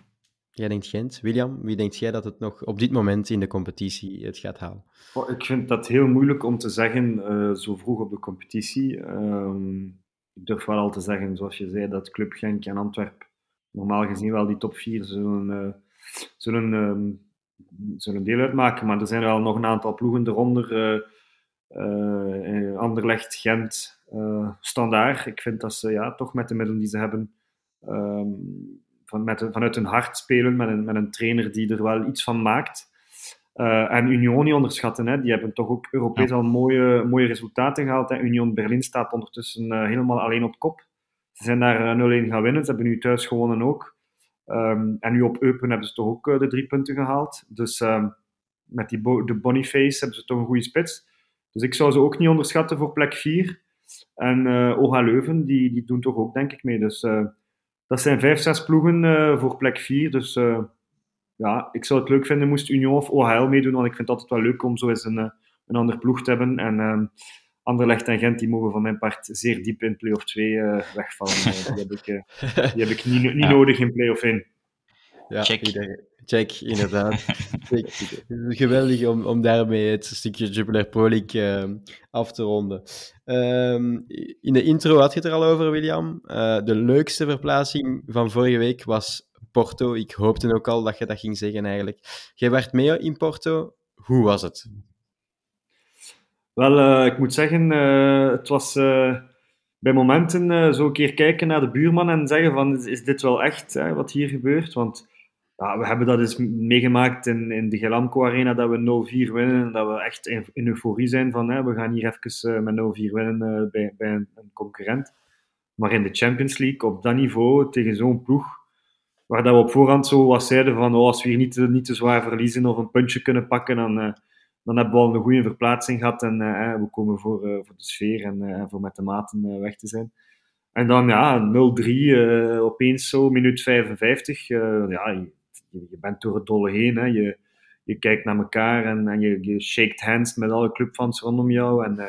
Jij denkt Gent. William, wie denkt jij dat het nog op dit moment in de competitie het gaat halen? Oh, ik vind dat heel moeilijk om te zeggen, uh, zo vroeg op de competitie. Um, ik durf wel al te zeggen, zoals je zei, dat Club Genk en Antwerp normaal gezien wel die top vier zullen, uh, zullen, uh, zullen deel uitmaken. Maar er zijn wel nog een aantal ploegen eronder. Uh, uh, Anderlecht, Gent, uh, Standard. Ik vind dat ze ja, toch met de middelen die ze hebben... Um, van, met, vanuit hun hart spelen met een, met een trainer die er wel iets van maakt. Uh, en Union niet onderschatten, hè. Die hebben toch ook Europees ja. al mooie, mooie resultaten gehaald. Hè. Union Berlin staat ondertussen uh, helemaal alleen op kop. Ze zijn daar nul-een gaan winnen, ze hebben nu thuis gewonnen ook. Um, en nu op Eupen hebben ze toch ook uh, de drie punten gehaald. Dus um, met die bo- de Boniface hebben ze toch een goede spits. Dus ik zou ze ook niet onderschatten voor plek vier. En uh, O H Leuven, die, die doen toch ook denk ik mee. Dus... Uh, Dat zijn vijf, zes ploegen uh, voor plek vier. Dus uh, ja, ik zou het leuk vinden moest Union of O H L meedoen, want ik vind het altijd wel leuk om zo eens een, een ander ploeg te hebben. En uh, Anderlecht en Gent, die mogen van mijn part zeer diep in play-off twee uh, wegvallen. Uh, die heb ik, uh, die heb ik niet, niet ja. nodig in play-off één. Ja, check. check, inderdaad. Check. Het is geweldig om, om daarmee het stukje Jupiler Pro League uh, af te ronden. Um, in de intro had je het er al over, William. Uh, de leukste verplaatsing van vorige week was Porto. Ik hoopte ook al dat je dat ging zeggen, eigenlijk. Jij werd mee in Porto. Hoe was het? Wel, uh, ik moet zeggen, uh, het was... Uh... Bij momenten uh, zo een keer kijken naar de buurman en zeggen van, is, is dit wel echt hè, wat hier gebeurt? Want ja, we hebben dat eens meegemaakt in, in de Gelamco Arena, dat we nul vier winnen en dat we echt in, in euforie zijn van, hè, we gaan hier even uh, met nul vier winnen uh, bij, bij een, een concurrent. Maar in de Champions League, op dat niveau, tegen zo'n ploeg, waar dat we op voorhand zo wat zeiden van, oh, als we hier niet, niet te zwaar verliezen of een puntje kunnen pakken, dan... Uh, Dan hebben we al een goede verplaatsing gehad en uh, we komen voor, uh, voor de sfeer en uh, voor met de maten uh, weg te zijn. En dan ja, nul drie, uh, opeens zo, minuut vijfenvijftig. Uh, ja, je, je bent door het dolle heen. Hè. Je, je kijkt naar elkaar en, en je, je shaked hands met alle clubfans rondom jou. En, uh,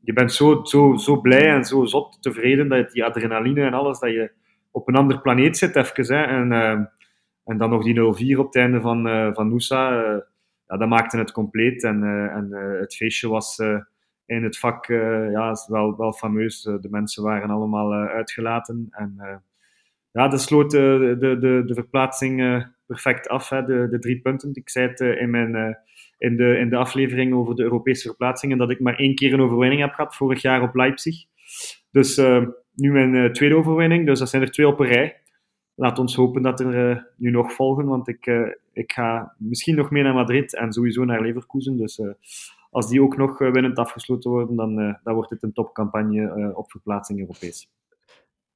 je bent zo, zo, zo blij en zo zot tevreden dat die adrenaline en alles, dat je op een ander planeet zit even. Hè. En, uh, en dan nog die nul vier op het einde van, uh, van Noosa. Uh, Ja, dat maakte het compleet en, uh, en uh, het feestje was uh, in het vak uh, ja, wel, wel fameus. De mensen waren allemaal uh, uitgelaten. En, uh, ja, dat sloot uh, de, de, de verplaatsing uh, perfect af, hè, de, de drie punten. Ik zei het uh, in, mijn, uh, in, de, in de aflevering over de Europese verplaatsingen dat ik maar één keer een overwinning heb gehad, vorig jaar op Leipzig. Dus uh, nu mijn uh, tweede overwinning. Dus dat zijn er twee op een rij. Laat ons hopen dat er uh, nu nog volgen. Want ik, uh, ik ga misschien nog mee naar Madrid en sowieso naar Leverkusen. Dus uh, als die ook nog uh, winnend afgesloten worden, dan, uh, dan wordt dit een topcampagne uh, op verplaatsing Europees.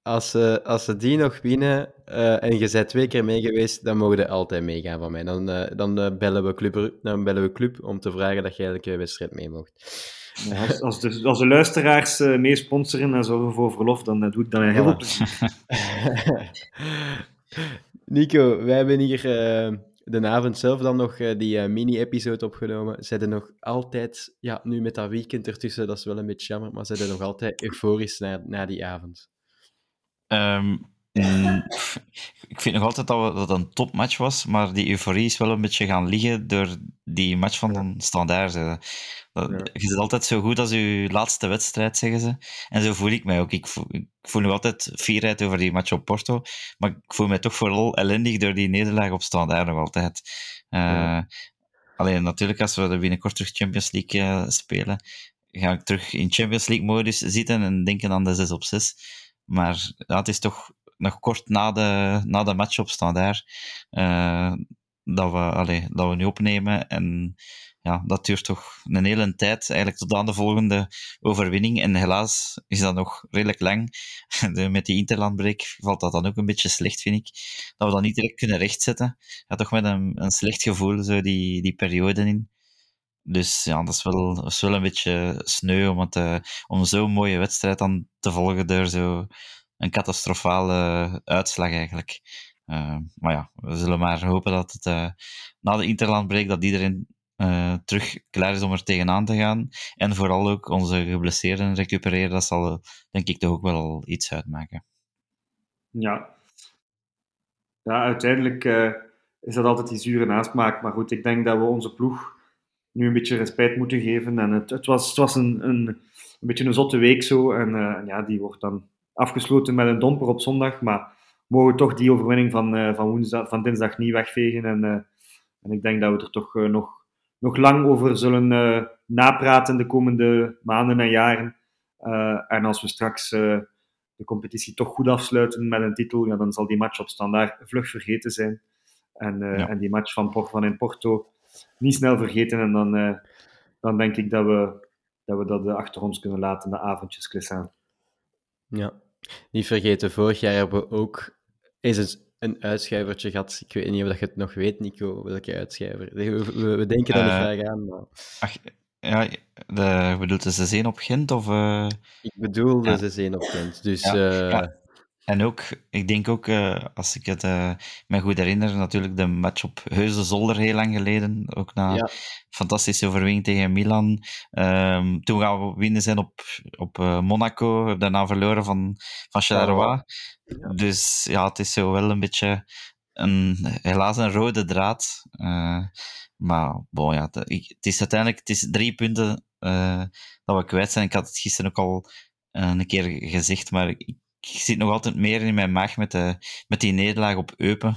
Als ze, als ze die nog winnen, uh, en je bent twee keer mee geweest, dan mogen ze altijd meegaan van mij. Dan, uh, dan, uh, bellen we club, dan bellen we club om te vragen dat je elke wedstrijd mee mocht. Ja, als, als, de, als de luisteraars uh, mee sponsoren en zorgen voor verlof, dan uh, doe ik dat heel veel plezier. Nico, wij hebben hier uh, de avond zelf dan nog uh, die uh, mini-episode opgenomen. Zij zijn nog altijd, ja, nu met dat weekend ertussen, dat is wel een beetje jammer, maar zij zijn nog altijd euforisch na, na die avond. Um, mm, ik vind nog altijd dat, we, dat het een topmatch was, maar die euforie is wel een beetje gaan liggen door die match van de Standaard. Dat, ja. Je zit altijd zo goed als je laatste wedstrijd, zeggen ze. En zo voel ik mij ook. Ik voel, ik voel nog altijd fierheid over die match op Porto, maar ik voel mij toch vooral ellendig door die nederlaag op Standaard nog altijd. Uh, ja. Alleen natuurlijk, als we binnenkort terug Champions League uh, spelen, ga ik terug in Champions League-modus zitten en denken aan de zes op zes. Maar dat ja, is toch nog kort na de, na de match op Standaard uh, dat, we, allee, dat we nu opnemen. En ja, dat duurt toch een hele tijd, eigenlijk tot aan de volgende overwinning. En helaas is dat nog redelijk lang. De, met die interlandbreak valt dat dan ook een beetje slecht, vind ik. Dat we dat niet direct kunnen rechtzetten. Ja, toch met een, een slecht gevoel, zo die, die periode in. Dus ja, dat is wel, dat is wel een beetje sneu om, het, uh, om zo'n mooie wedstrijd dan te volgen door zo'n catastrofale uitslag eigenlijk. Uh, maar ja, we zullen maar hopen dat het uh, na de interlandbreak dat iedereen uh, terug klaar is om er tegenaan te gaan. En vooral ook onze geblesseerden recupereren, dat zal denk ik toch ook wel iets uitmaken. Ja, ja uiteindelijk uh, is dat altijd die zure nasmaak. Maar goed, ik denk dat we onze ploeg nu een beetje respect moeten geven. En het, het was, het was een, een, een beetje een zotte week zo. En uh, ja, die wordt dan afgesloten met een domper op zondag. Maar we mogen toch die overwinning van, uh, van, woensdag, van dinsdag niet wegvegen. En, uh, en ik denk dat we er toch uh, nog, nog lang over zullen uh, napraten de komende maanden en jaren. Uh, en als we straks uh, de competitie toch goed afsluiten met een titel, ja, dan zal die match op Standaard vlug vergeten zijn. En, uh, ja. en die match van, van in Porto niet snel vergeten en dan, uh, dan denk ik dat we dat, we dat uh, achter ons kunnen laten, de avondjes Sclessin. Ja, niet vergeten, vorig jaar hebben we ook eens een uitschuivertje gehad. Ik weet niet of je het nog weet, Nico, welke uitschuiver. We, we, we denken daar uh, niet graag aan. Maar... Ach, ja, de, bedoelt de zes-een op Gent? Of, uh... Ik bedoel ja. de zes-een op Gent, dus... Ja. Uh... Ja. En ook, ik denk ook, uh, als ik het uh, me goed herinner, natuurlijk de match op Heusden-Zolder heel lang geleden. Ook na ja. fantastische overwinning tegen Milan. Um, toen gaan we winnen zijn op, op uh, Monaco. We hebben daarna verloren van, van Charleroi. Ja. Dus ja, het is zo wel een beetje, een, helaas een rode draad. Uh, maar bon, ja, het, het is uiteindelijk het is drie punten uh, dat we kwijt zijn. Ik had het gisteren ook al uh, een keer gezegd, maar... Ik, Ik zit nog altijd meer in mijn maag met, de, met die nederlaag op Eupen.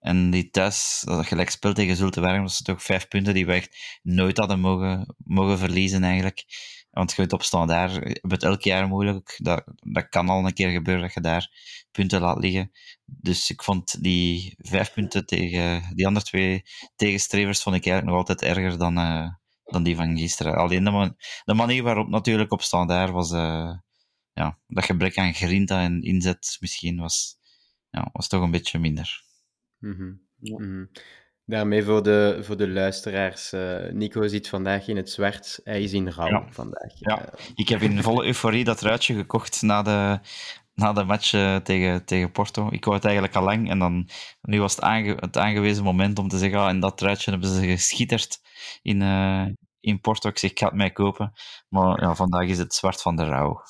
En die thuis, dat gelijkspel tegen Zulte Waregem, dat zijn toch vijf punten die we echt nooit hadden mogen, mogen verliezen eigenlijk. Want je weet op Standaard, je hebt het elk jaar moeilijk. Dat, dat kan al een keer gebeuren dat je daar punten laat liggen. Dus ik vond die vijf punten tegen die andere twee tegenstrevers vond ik eigenlijk nog altijd erger dan, uh, dan die van gisteren. Alleen de, man, de manier waarop natuurlijk op Standaard was... Uh, Ja, dat gebrek aan grinta en inzet misschien was, ja, was toch een beetje minder. Mm-hmm. Ja. Mm-hmm. Daarmee voor de, voor de luisteraars. Uh, Nico zit vandaag in het zwart. Hij is in rouw ja. vandaag. Ja. Uh. Ik heb in volle euforie dat ruitje gekocht na de, na de match uh, tegen, tegen Porto. Ik wou het eigenlijk al lang. En dan, nu was het, aange, het aangewezen moment om te zeggen, ah, in dat ruitje hebben ze geschitterd in... Uh, in Porto, ik zeg, ik ga het mij kopen. Maar ja, vandaag is het zwart van de rouw.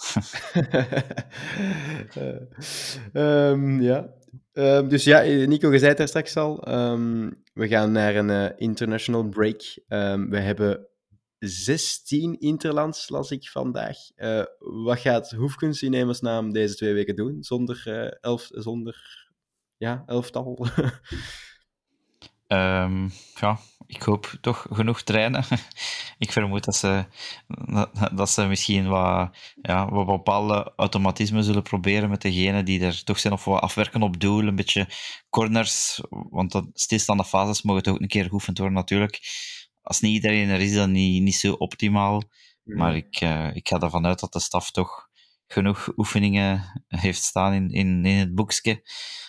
uh, um, ja. Uh, dus ja, Nico, je zei het daar straks al. Um, we gaan naar een uh, international break. Um, we hebben zestien interlands, las ik vandaag. Uh, wat gaat Hoefkens in hemelsnaam deze twee weken doen? Zonder, uh, elf, zonder ja, elftal? Um, ja, ik hoop toch genoeg trainen. Ik vermoed dat ze, dat ze misschien wat, ja, wat bepaalde automatismen zullen proberen met degenen die er toch zijn, of wat afwerken op doel, een beetje corners, want dat stilstaande fases mogen toch ook een keer geoefend worden natuurlijk. Als niet iedereen er is, dan niet, niet zo optimaal. Maar ik, uh, ik ga ervan uit dat de staf toch genoeg oefeningen heeft staan in, in, in het boekje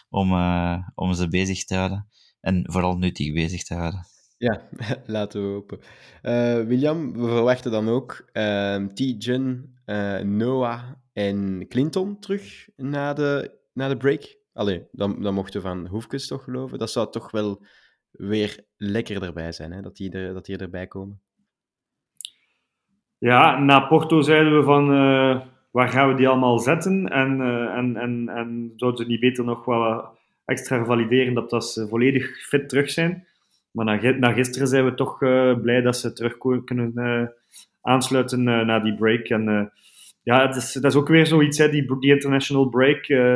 om, uh, om ze bezig te houden. En vooral nuttig bezig te houden. Ja, laten we hopen. Uh, William, we verwachten dan ook uh, T-Jun, uh, Noah en Clinton terug na de, na de break. Allee, dan, dan mochten we van Hoefkens toch geloven. Dat zou toch wel weer lekker erbij zijn, hè? Dat, die er, dat die erbij komen. Ja, na Porto zeiden we van... Uh... Waar gaan we die allemaal zetten? En, uh, en, en, en zouden ze niet beter nog wel extra valideren dat, dat ze volledig fit terug zijn? Maar na, na gisteren zijn we toch uh, blij dat ze terug kunnen uh, aansluiten uh, na die break. En, uh, ja, het is, dat is ook weer zoiets, hè, die, die international break. Uh,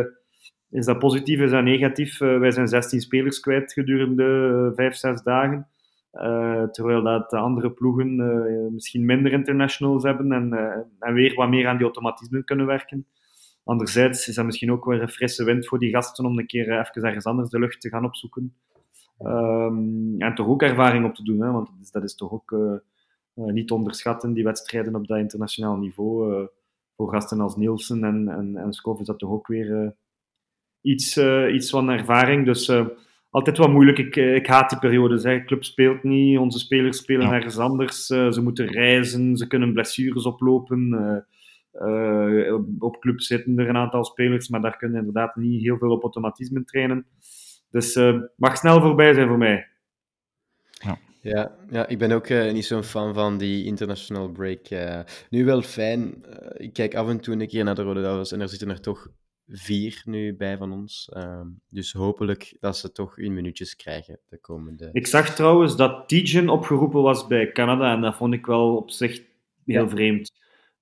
is dat positief, is dat negatief? Uh, wij zijn zestien spelers kwijt gedurende vijf, zes dagen. Uh, terwijl dat de andere ploegen uh, misschien minder internationals hebben en, uh, en weer wat meer aan die automatismen kunnen werken. Anderzijds is dat misschien ook weer een frisse wind voor die gasten om een keer uh, even ergens anders de lucht te gaan opzoeken. Um, en toch ook ervaring op te doen, hè, want dat is, dat is toch ook uh, uh, niet te onderschatten, die wedstrijden op dat internationaal niveau. Uh, voor gasten als Nielsen en, en, en Skov is dat toch ook weer uh, iets, uh, iets van ervaring. Dus... Uh, Altijd wat moeilijk. Ik, ik haat die periodes. De club speelt niet, onze spelers spelen ja. ergens anders. Uh, ze moeten reizen, ze kunnen blessures oplopen. Uh, uh, op club zitten er een aantal spelers, maar daar kunnen inderdaad niet heel veel op automatisme trainen. Dus het uh, mag snel voorbij zijn voor mij. Ja, ja, ja ik ben ook uh, niet zo'n fan van die international break. Uh, nu wel fijn. Uh, ik kijk af en toe een keer naar de Rode Duivels en er zitten er toch... vier nu bij van ons. Uh, dus hopelijk dat ze toch hun minuutjes krijgen de komende... Ik zag trouwens dat Tijen opgeroepen was bij Canada en dat vond ik wel op zich heel ja. vreemd.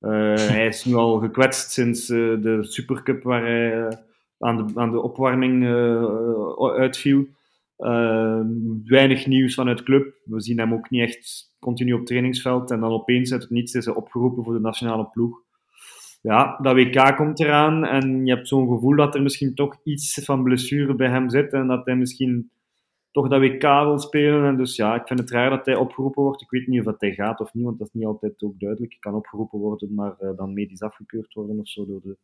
Uh, hij is nu al gekwetst sinds uh, de Supercup waar hij uh, aan, de, aan de opwarming uh, uitviel. Uh, weinig nieuws vanuit de club. We zien hem ook niet echt continu op het trainingsveld en dan opeens uit het niets is hij opgeroepen voor de nationale ploeg. Ja, dat W K komt eraan en je hebt zo'n gevoel dat er misschien toch iets van blessure bij hem zit en dat hij misschien toch dat W K wil spelen. En dus ja, ik vind het raar dat hij opgeroepen wordt. Ik weet niet of dat hij gaat of niet, want dat is niet altijd ook duidelijk. Hij kan opgeroepen worden, maar uh, dan medisch afgekeurd worden of zo door de,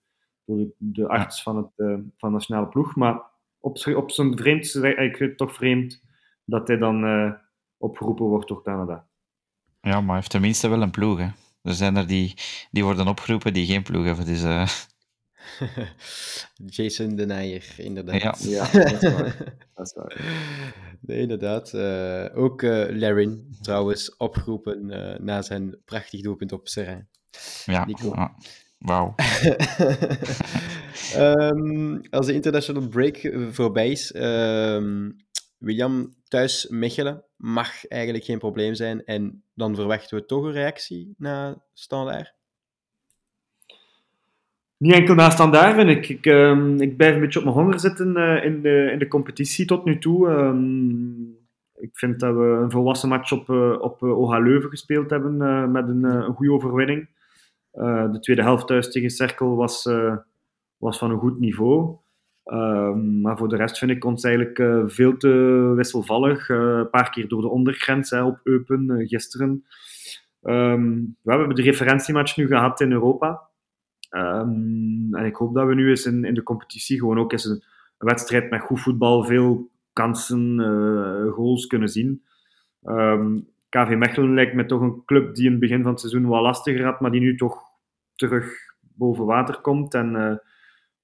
door de, de arts van, het, uh, van de nationale ploeg. Maar op, op zijn vreemdste, ik vind het toch vreemd dat hij dan uh, opgeroepen wordt door Canada. Ja, maar hij heeft tenminste wel een ploeg, hè. Er zijn er die, die worden opgeroepen die geen ploeg hebben. Dus, uh... Jason de Nijer, inderdaad. Ja, ja dat, is waar. dat is waar. Nee, inderdaad. Uh, ook uh, Larin, trouwens, opgeroepen uh, na zijn prachtig doelpunt op Serrain. Ja, Nico. Ah, wauw. um, als de international break voorbij is, um, William, thuis Mechelen mag eigenlijk geen probleem zijn en dan verwachten we toch een reactie na Standard? Niet enkel na Standard, vind ik. Ik, um, ik blijf een beetje op mijn honger zitten uh, in, de, in de competitie tot nu toe. Um, ik vind dat we een volwassen match op, uh, op O H Leuven gespeeld hebben uh, met een, uh, een goede overwinning. Uh, de tweede helft thuis tegen Cercle was, uh, was van een goed niveau. Uh, maar voor de rest vind ik ons eigenlijk uh, veel te wisselvallig. Uh, een paar keer door de ondergrens hè, op Eupen uh, gisteren. Um, we hebben de referentiematch nu gehad in Europa. Um, en ik hoop dat we nu eens in, in de competitie gewoon ook eens een, een wedstrijd met goed voetbal, veel kansen, uh, goals kunnen zien. Um, K V Mechelen lijkt me toch een club die in het begin van het seizoen wat lastiger had, maar die nu toch terug boven water komt en... Uh,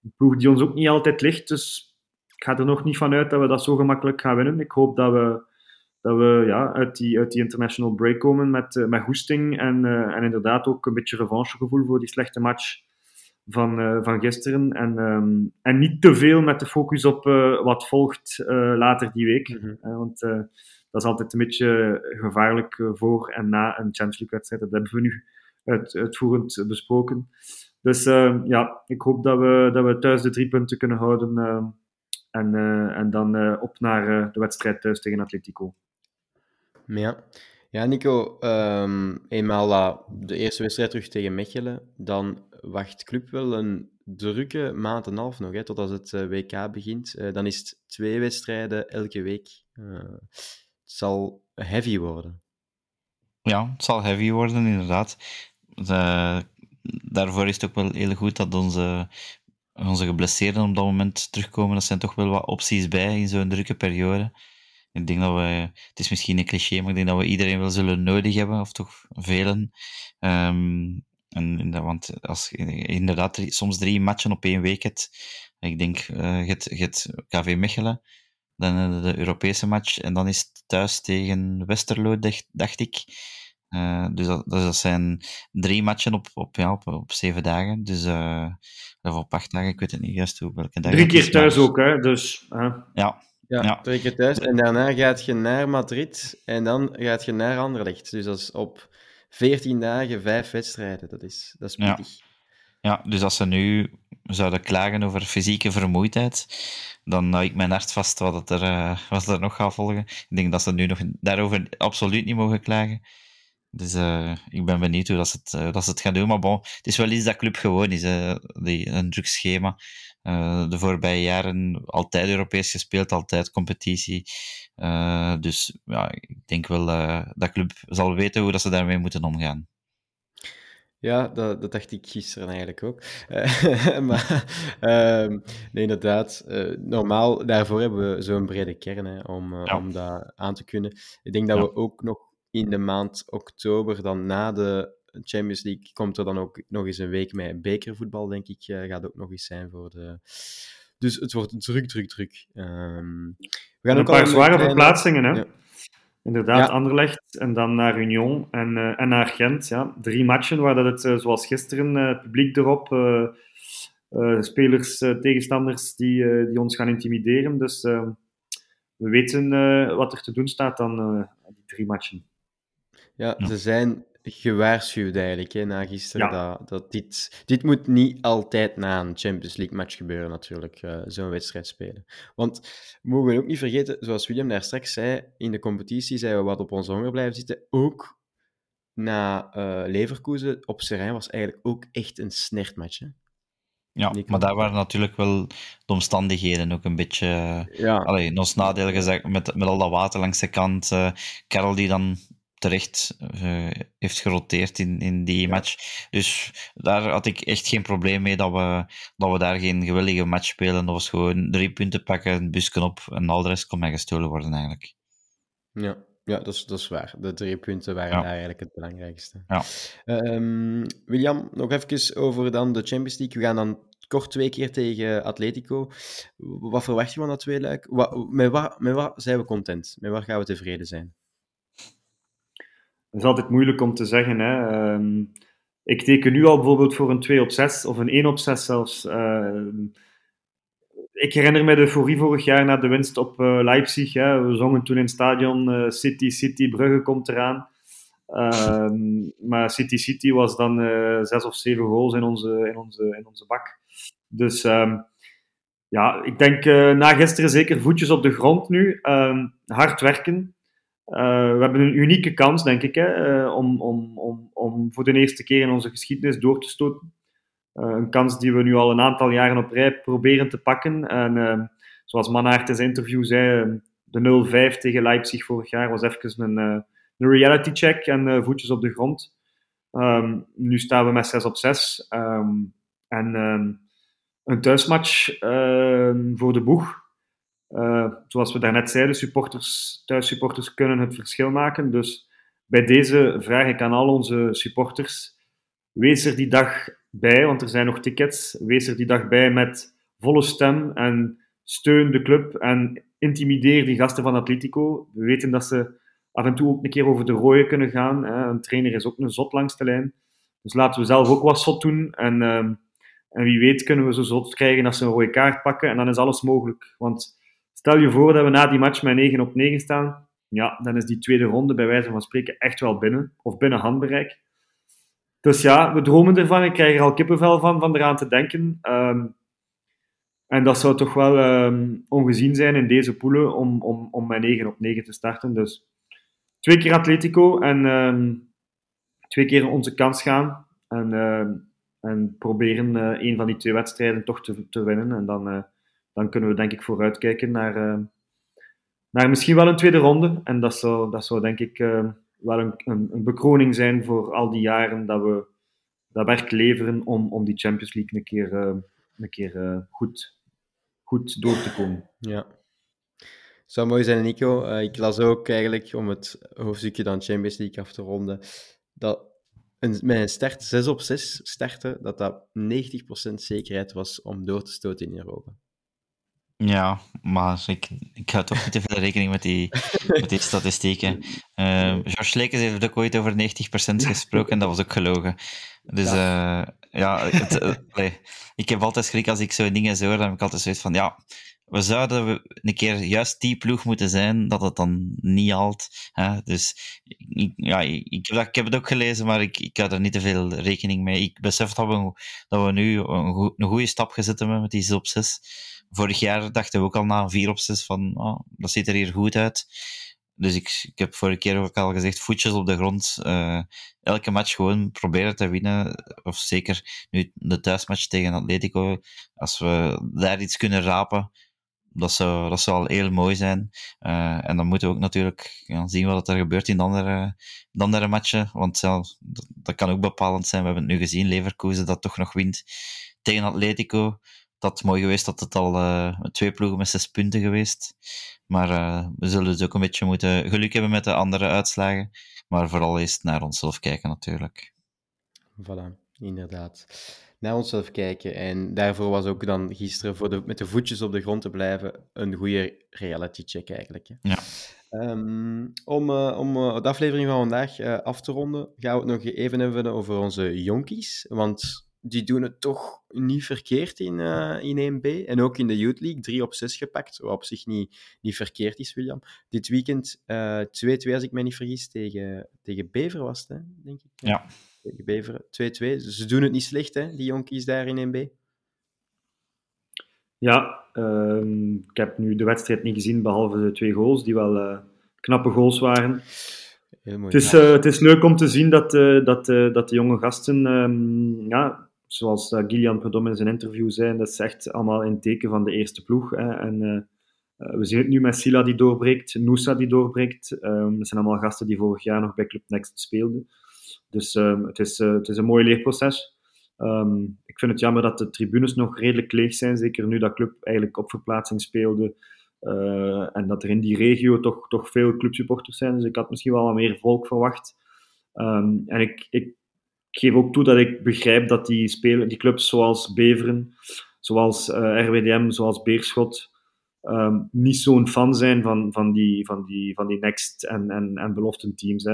Een ploeg die ons ook niet altijd ligt, dus ik ga er nog niet van uit dat we dat zo gemakkelijk gaan winnen. Ik hoop dat we, dat we ja, uit, die, uit die international break komen met, uh, met goesting en, uh, en inderdaad ook een beetje revanchegevoel voor die slechte match van, uh, van gisteren. En, um, en niet te veel met de focus op uh, wat volgt uh, later die week, mm-hmm. uh, want uh, dat is altijd een beetje gevaarlijk uh, voor en na een Champions League wedstrijd. Dat hebben we nu uit, uitvoerend besproken. Dus uh, ja, ik hoop dat we, dat we thuis de drie punten kunnen houden uh, En, uh, en dan uh, op naar uh, de wedstrijd thuis tegen Atletico. Ja, ja Nico, um, eenmaal uh, de eerste wedstrijd terug tegen Mechelen, dan wacht Club wel een drukke maand en half nog, hè, tot als het uh, W K begint. Uh, dan is het twee wedstrijden elke week. Uh, het zal heavy worden. Ja, het zal heavy worden, inderdaad. De, daarvoor is het ook wel heel goed dat onze... Onze geblesseerden op dat moment terugkomen, dat zijn toch wel wat opties bij in zo'n drukke periode. Ik denk dat we, het is misschien een cliché, maar ik denk dat we iedereen wel zullen nodig hebben, of toch velen. Um, en, want als je inderdaad soms drie matchen op één week hebt, ik denk, uh, je hebt K V Mechelen, dan de Europese match, en dan is het thuis tegen Westerlo, dacht, dacht ik. Uh, dus, dat, dus dat zijn drie matchen op, op, ja, op, op zeven dagen. Dus, uh, of op acht dagen, ik weet het niet juist hoe welke dag. Drie keer thuis ook, hè? Dus, uh. ja. Ja, ja, drie keer thuis. En daarna gaat je naar Madrid en dan gaat je naar Anderlecht. Dus dat is op veertien dagen, vijf wedstrijden. Dat is, dat is pittig. Ja. Ja, dus als ze nu zouden klagen over fysieke vermoeidheid, dan hou ik mijn hart vast wat, het er, uh, wat er nog gaat volgen. Ik denk dat ze nu nog daarover absoluut niet mogen klagen. Dus uh, ik ben benieuwd hoe dat ze het, uh, dat ze het gaan doen. Maar bon, het is wel iets dat Club gewoon is. Uh, die, een druk schema. Uh, de voorbije jaren altijd Europees gespeeld, altijd competitie. Uh, dus ja, ik denk wel uh, dat Club zal weten hoe dat ze daarmee moeten omgaan. Ja, dat, dat dacht ik gisteren eigenlijk ook. Uh, maar uh, nee, inderdaad, uh, normaal, daarvoor hebben we zo'n brede kern hè, om, uh, ja. om dat aan te kunnen. Ik denk dat ja. we ook nog in de maand oktober, dan na de Champions League, komt er dan ook nog eens een week met bekervoetbal, denk ik. Uh, gaat ook nog eens zijn voor de... Dus het wordt druk, druk, druk. Um, we gaan ook een paar zware kleine... verplaatsingen, hè? Ja. Inderdaad, ja. Anderlecht en dan naar Union en, uh, en naar Gent. Ja. Drie matchen waar dat het, uh, zoals gisteren, uh, publiek erop... Uh, uh, spelers, uh, tegenstanders die, uh, die ons gaan intimideren. Dus uh, we weten uh, wat er te doen staat aan uh, die drie matchen. Ja, ze zijn gewaarschuwd eigenlijk, hè, na gisteren. Ja. Dat, dat dit, dit moet niet altijd na een Champions League match gebeuren natuurlijk, uh, zo'n wedstrijd spelen. Want we mogen ook niet vergeten, zoals William daar straks zei, in de competitie zijn we wat op onze honger blijven zitten. Ook na uh, Leverkusen op Serijn was eigenlijk ook echt een snertmatch, hè? Ja, Nico. Maar daar waren natuurlijk wel de omstandigheden ook een beetje... Ja. Allee, in ons nadeel gezegd, met, met al dat water langs de kant. Uh, Karel die dan... terecht uh, heeft geroteerd in, in die match. Dus daar had ik echt geen probleem mee dat we, dat we daar geen geweldige match spelen. Dat was gewoon drie punten pakken, een busken op en al de rest kon mij gestolen worden eigenlijk. Ja, ja dat, is, dat is waar. De drie punten waren ja. daar eigenlijk het belangrijkste. Ja. Um, William, nog even over dan de Champions League. We gaan dan kort twee keer tegen Atletico. Wat verwacht je van dat tweeluik? Wat, met, wat, met wat zijn we content? Met waar gaan we tevreden zijn? Dat is altijd moeilijk om te zeggen. Hè. Um, ik teken nu al bijvoorbeeld voor een twee op zes of een één op zes zelfs. Um, ik herinner me de euforie vorig jaar na de winst op uh, Leipzig. Hè. We zongen toen in het stadion uh, City, City, Brugge komt eraan. Um, maar City, City was dan uh, zes of zeven goals in onze, in onze, in onze bak. Dus um, ja, ik denk uh, na gisteren zeker voetjes op de grond nu. Um, hard werken. Uh, we hebben een unieke kans, denk ik, hè, uh, om, om, om, om voor de eerste keer in onze geschiedenis door te stoten. Uh, een kans die we nu al een aantal jaren op rij proberen te pakken. En uh, zoals Mannaert in zijn interview zei, de nul vijf tegen Leipzig vorig jaar was even een, uh, een reality check en uh, voetjes op de grond. Um, nu staan we met zes op zes. Um, en um, een thuismatch uh, voor de boeg. Uh, zoals we daarnet zeiden, supporters, thuissupporters kunnen het verschil maken. Dus bij deze vraag ik aan al onze supporters, wees er die dag bij, want er zijn nog tickets. Wees er die dag bij met volle stem en steun de club en intimideer die gasten van Atletico. We weten dat ze af en toe ook een keer over de rooie kunnen gaan. Hè. Een trainer is ook een zot langs de lijn. Dus laten we zelf ook wat zot doen en... Uh, en wie weet kunnen we ze zot krijgen als ze een rode kaart pakken en dan is alles mogelijk. Want stel je voor dat we na die match met negen op negen staan, ja, dan is die tweede ronde bij wijze van spreken echt wel binnen, of binnen handbereik. Dus ja, we dromen ervan, ik krijg er al kippenvel van, van eraan te denken. Um, En dat zou toch wel um, ongezien zijn in deze poelen om, om, om met negen op negen te starten. Dus twee keer Atletico en um, twee keer onze kans gaan. En, uh, en proberen uh, een van die twee wedstrijden toch te, te winnen. En dan, uh, dan kunnen we denk ik vooruitkijken naar, uh, naar misschien wel een tweede ronde. En dat zou, dat zou denk ik uh, wel een, een, een bekroning zijn voor al die jaren dat we dat werk leveren om, om die Champions League een keer, uh, een keer uh, goed, goed door te komen. Ja. Het zou mooi zijn, Nico. Uh, ik las ook eigenlijk, om het hoofdstukje dan Champions League af te ronden, dat een, met een start zes op zes starten, dat dat negentig procent zekerheid was om door te stoten in Europa. Ja, maar ik, ik ga toch niet te veel rekening met die, met die statistieken. Uh, George Lekes heeft ook ooit over negentig procent gesproken en dat was ook gelogen. Dus uh, ja, het, uh, nee. Ik heb altijd schrik als ik zo'n dingen zo hoor, dan heb ik altijd zoiets van, ja, we zouden een keer juist die ploeg moeten zijn, dat het dan niet haalt. Hè? Dus ik, ja, ik, heb dat, ik heb het ook gelezen, maar ik, ik had er niet te veel rekening mee. Ik besef dat we, dat we nu een, een goede stap gezet hebben met die zes op zes. Vorig jaar dachten we ook al na vier op zes van, oh, dat ziet er hier goed uit. Dus ik, ik heb vorige keer ook al gezegd, voetjes op de grond. Uh, elke match gewoon proberen te winnen. Of zeker nu de thuismatch tegen Atletico. Als we daar iets kunnen rapen, dat zou, dat zou al heel mooi zijn. Uh, en dan moeten we ook natuurlijk ja, zien wat er gebeurt in de andere, de andere matchen. Want zelf, dat, dat kan ook bepalend zijn. We hebben het nu gezien, Leverkusen dat toch nog wint tegen Atletico. Dat is mooi geweest, dat het al uh, twee ploegen met zes punten geweest. Maar uh, we zullen dus ook een beetje moeten geluk hebben met de andere uitslagen. Maar vooral eerst naar onszelf kijken natuurlijk. Voilà, inderdaad. Naar onszelf kijken. En daarvoor was ook dan gisteren, voor de, met de voetjes op de grond te blijven, een goede reality check eigenlijk. Hè? Ja. Um, om uh, om uh, de aflevering van vandaag uh, af te ronden, gaan we het nog even hebben over onze jonkies. Want die doen het toch niet verkeerd in, uh, in één B. En ook in de Youth League, drie op zes gepakt, wat op zich niet, niet verkeerd is, William. Dit weekend uh, twee-twee, als ik me niet vergis, tegen, tegen Beveren was het, hè, denk ik. Ja. Tegen Beveren, twee-twee. Dus ze doen het niet slecht, hè, die jonkies daar in één B. Ja, uh, ik heb nu de wedstrijd niet gezien, behalve de twee goals, die wel uh, knappe goals waren. Heel mooi. Het is, uh, het is leuk om te zien dat, uh, dat, uh, dat de jonge gasten... Um, ja, zoals uh, Gillian Predom in zijn interview zei, dat is echt allemaal in het teken van de eerste ploeg. Hè. En, uh, we zien het nu met Silla die doorbreekt, Noosa die doorbreekt. Um, dat zijn allemaal gasten die vorig jaar nog bij Club Next speelden. Dus um, het, is, uh, het is een mooi leerproces. Um, ik vind het jammer dat de tribunes nog redelijk leeg zijn, zeker nu dat Club eigenlijk op verplaatsing speelde. Uh, en dat er in die regio toch, toch veel clubsupporters zijn. Dus ik had misschien wel wat meer volk verwacht. Um, en ik... ik Ik geef ook toe dat ik begrijp dat die, spelers, die clubs zoals Beveren, zoals uh, R W D M, zoals Beerschot, um, niet zo'n fan zijn van, van, die, van, die, van die next- en, en, en beloftenteams. Hè.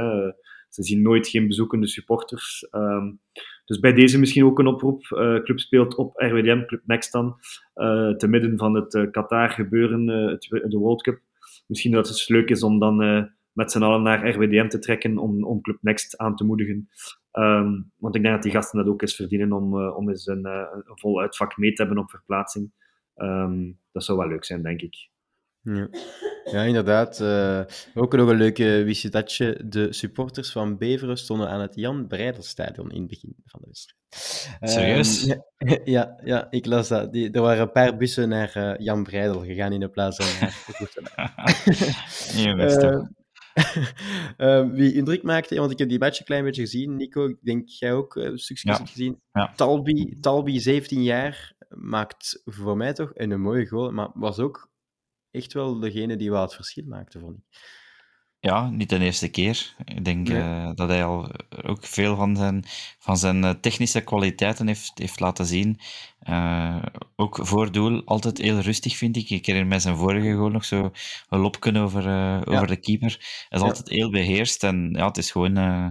Ze zien nooit geen bezoekende supporters. Um, dus bij deze misschien ook een oproep. Uh, club speelt op R W D M, Club Next dan, uh, te midden van het uh, Qatar-gebeuren, uh, het, de World Cup. Misschien dat het leuk is om dan uh, met z'n allen naar R W D M te trekken om, om Club Next aan te moedigen. Um, want ik denk dat die gasten dat ook eens verdienen om, uh, om eens een, uh, een vol uitvak mee te hebben op verplaatsing. Um, dat zou wel leuk zijn, denk ik. Ja, ja inderdaad. Uh, ook nog een leuke wisitatje. De supporters van Beveren stonden aan het Jan Breidelstadion in het begin van de wedstrijd. Serieus? Um, ja, ja, ja, ik las dat. Die, er waren een paar bussen naar uh, Jan Breidel gegaan in de plaats van haar vervoegd. Uh, wie indruk maakte, want ik heb die match een klein beetje gezien, Nico, ik denk jij ook uh, succes ja. hebt gezien. Ja. Talbi, Talbi, zeventien jaar, maakt voor mij toch een mooie goal, maar was ook echt wel degene die wel het verschil maakte, vond ik. Ja, niet de eerste keer. Ik denk nee. uh, dat hij al ook veel van zijn, van zijn technische kwaliteiten heeft, heeft laten zien. Uh, ook voor doel, altijd heel rustig, vind ik. Ik herinner mij zijn vorige goal nog zo een lopken over, uh, ja. over de keeper. Hij is ja. altijd heel beheerst en ja, het is gewoon een uh,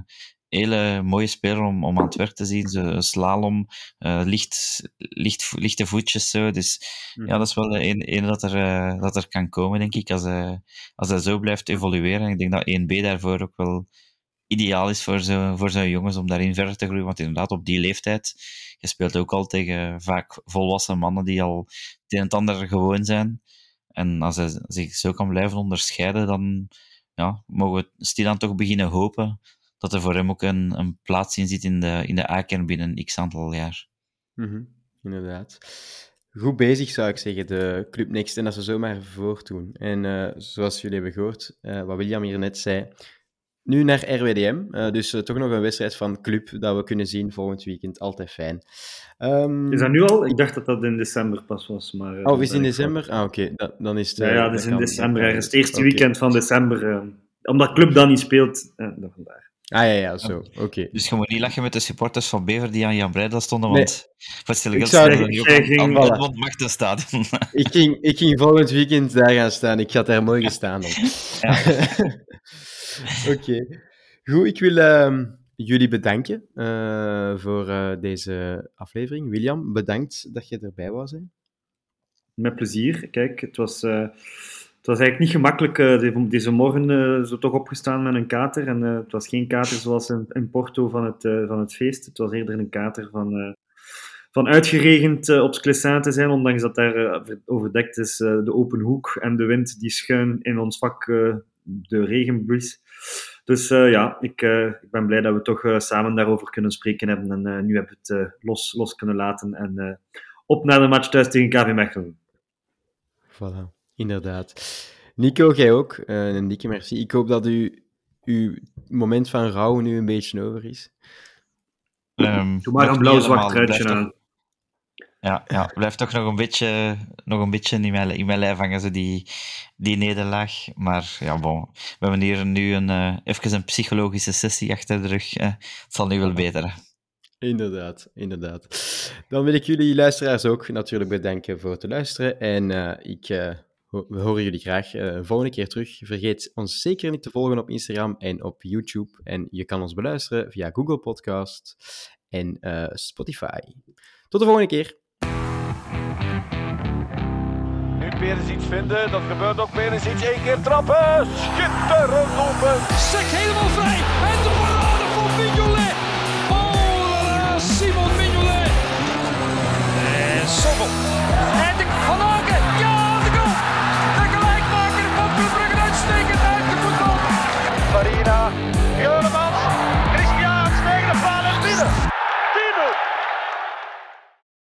hele mooie speler om, om aan het werk te zien. Zo, slalom, uh, licht, licht, lichte voetjes. Zo. Dus mm. ja, dat is wel een, een dat, er, uh, dat er kan komen, denk ik, als, uh, als hij zo blijft evolueren. En ik denk dat één B daarvoor ook wel ideaal is voor, zo, voor zo'n jongens om daarin verder te groeien. Want inderdaad, op die leeftijd, je speelt ook al tegen vaak volwassen mannen die al het een en het ander gewoon zijn. En als hij zich zo kan blijven onderscheiden, dan ja, mogen we stilaan toch beginnen hopen dat er voor hem ook een, een plaats in zit in de, in de A-kern binnen x aantal jaar. Mm-hmm, inderdaad. Goed bezig, zou ik zeggen, de Club Next. En dat ze zomaar voortdoen. En uh, zoals jullie hebben gehoord, uh, wat William hier net zei, nu naar R W D M. Uh, dus uh, toch nog een wedstrijd van club dat we kunnen zien volgend weekend. Altijd fijn. Um, is dat nu al? Ik dacht dat dat in december pas was. Maar, uh, oh, is het in december? Van... Ah, oké. Okay. Da- dan is het... Uh, ja, ja, dat is in december. Ergens het eerste okay. weekend van december. Uh, omdat club dan niet speelt, uh, nog vandaag. Ah ja, ja, zo. Oké. Okay. Dus je moet niet lachen met de supporters van Beveren die aan Jan Breidel stonden, nee. Want wat stel ik dat mag te staan. Ik ging, ik ging volgend weekend daar gaan staan. Ik ga daar mooi gestaan op. Ja. Oké. Okay. Goed, ik wil uh, jullie bedanken uh, voor uh, deze aflevering. William, bedankt dat je erbij wou zijn. Met plezier. Kijk, het was... Uh... Het was eigenlijk niet gemakkelijk. Deze morgen uh, zo toch opgestaan met een kater. En uh, het was geen kater zoals in, in Porto van het, uh, van het feest. Het was eerder een kater van, uh, van uitgeregend uh, op Sclessin te zijn. Ondanks dat daar uh, overdekt is uh, de open hoek en de wind die schuin in ons vak, uh, de regenbries. Dus uh, ja, ik, uh, ik ben blij dat we toch uh, samen daarover kunnen spreken hebben. En uh, nu hebben we het uh, los, los kunnen laten. En uh, op naar de match thuis tegen K V Mechelen. Voilà. Inderdaad. Nico, jij ook. Uh, een dikke merci. Ik hoop dat u, uw moment van rouw nu een beetje over is. Um, Doe maar een blauw zwart truitje aan. Toch, ja, ja, blijft toch nog een beetje, nog een beetje in mijn, in mijn lijf hangen, zo die, die nederlaag. Maar ja, bon. We hebben hier nu een, uh, even een psychologische sessie achter de rug. Uh, het zal nu wel beteren. Inderdaad, inderdaad. Dan wil ik jullie luisteraars ook natuurlijk bedanken voor het luisteren. En uh, ik... Uh, We horen jullie graag uh, volgende keer terug. Vergeet ons zeker niet te volgen op Instagram en op YouTube. En je kan ons beluisteren via Google Podcast en uh, Spotify. Tot de volgende keer. Nu Perens iets vinden, dat gebeurt ook. Perens iets één keer trappen. Schitterend open. Sek helemaal vrij. En de parade van Mignolet.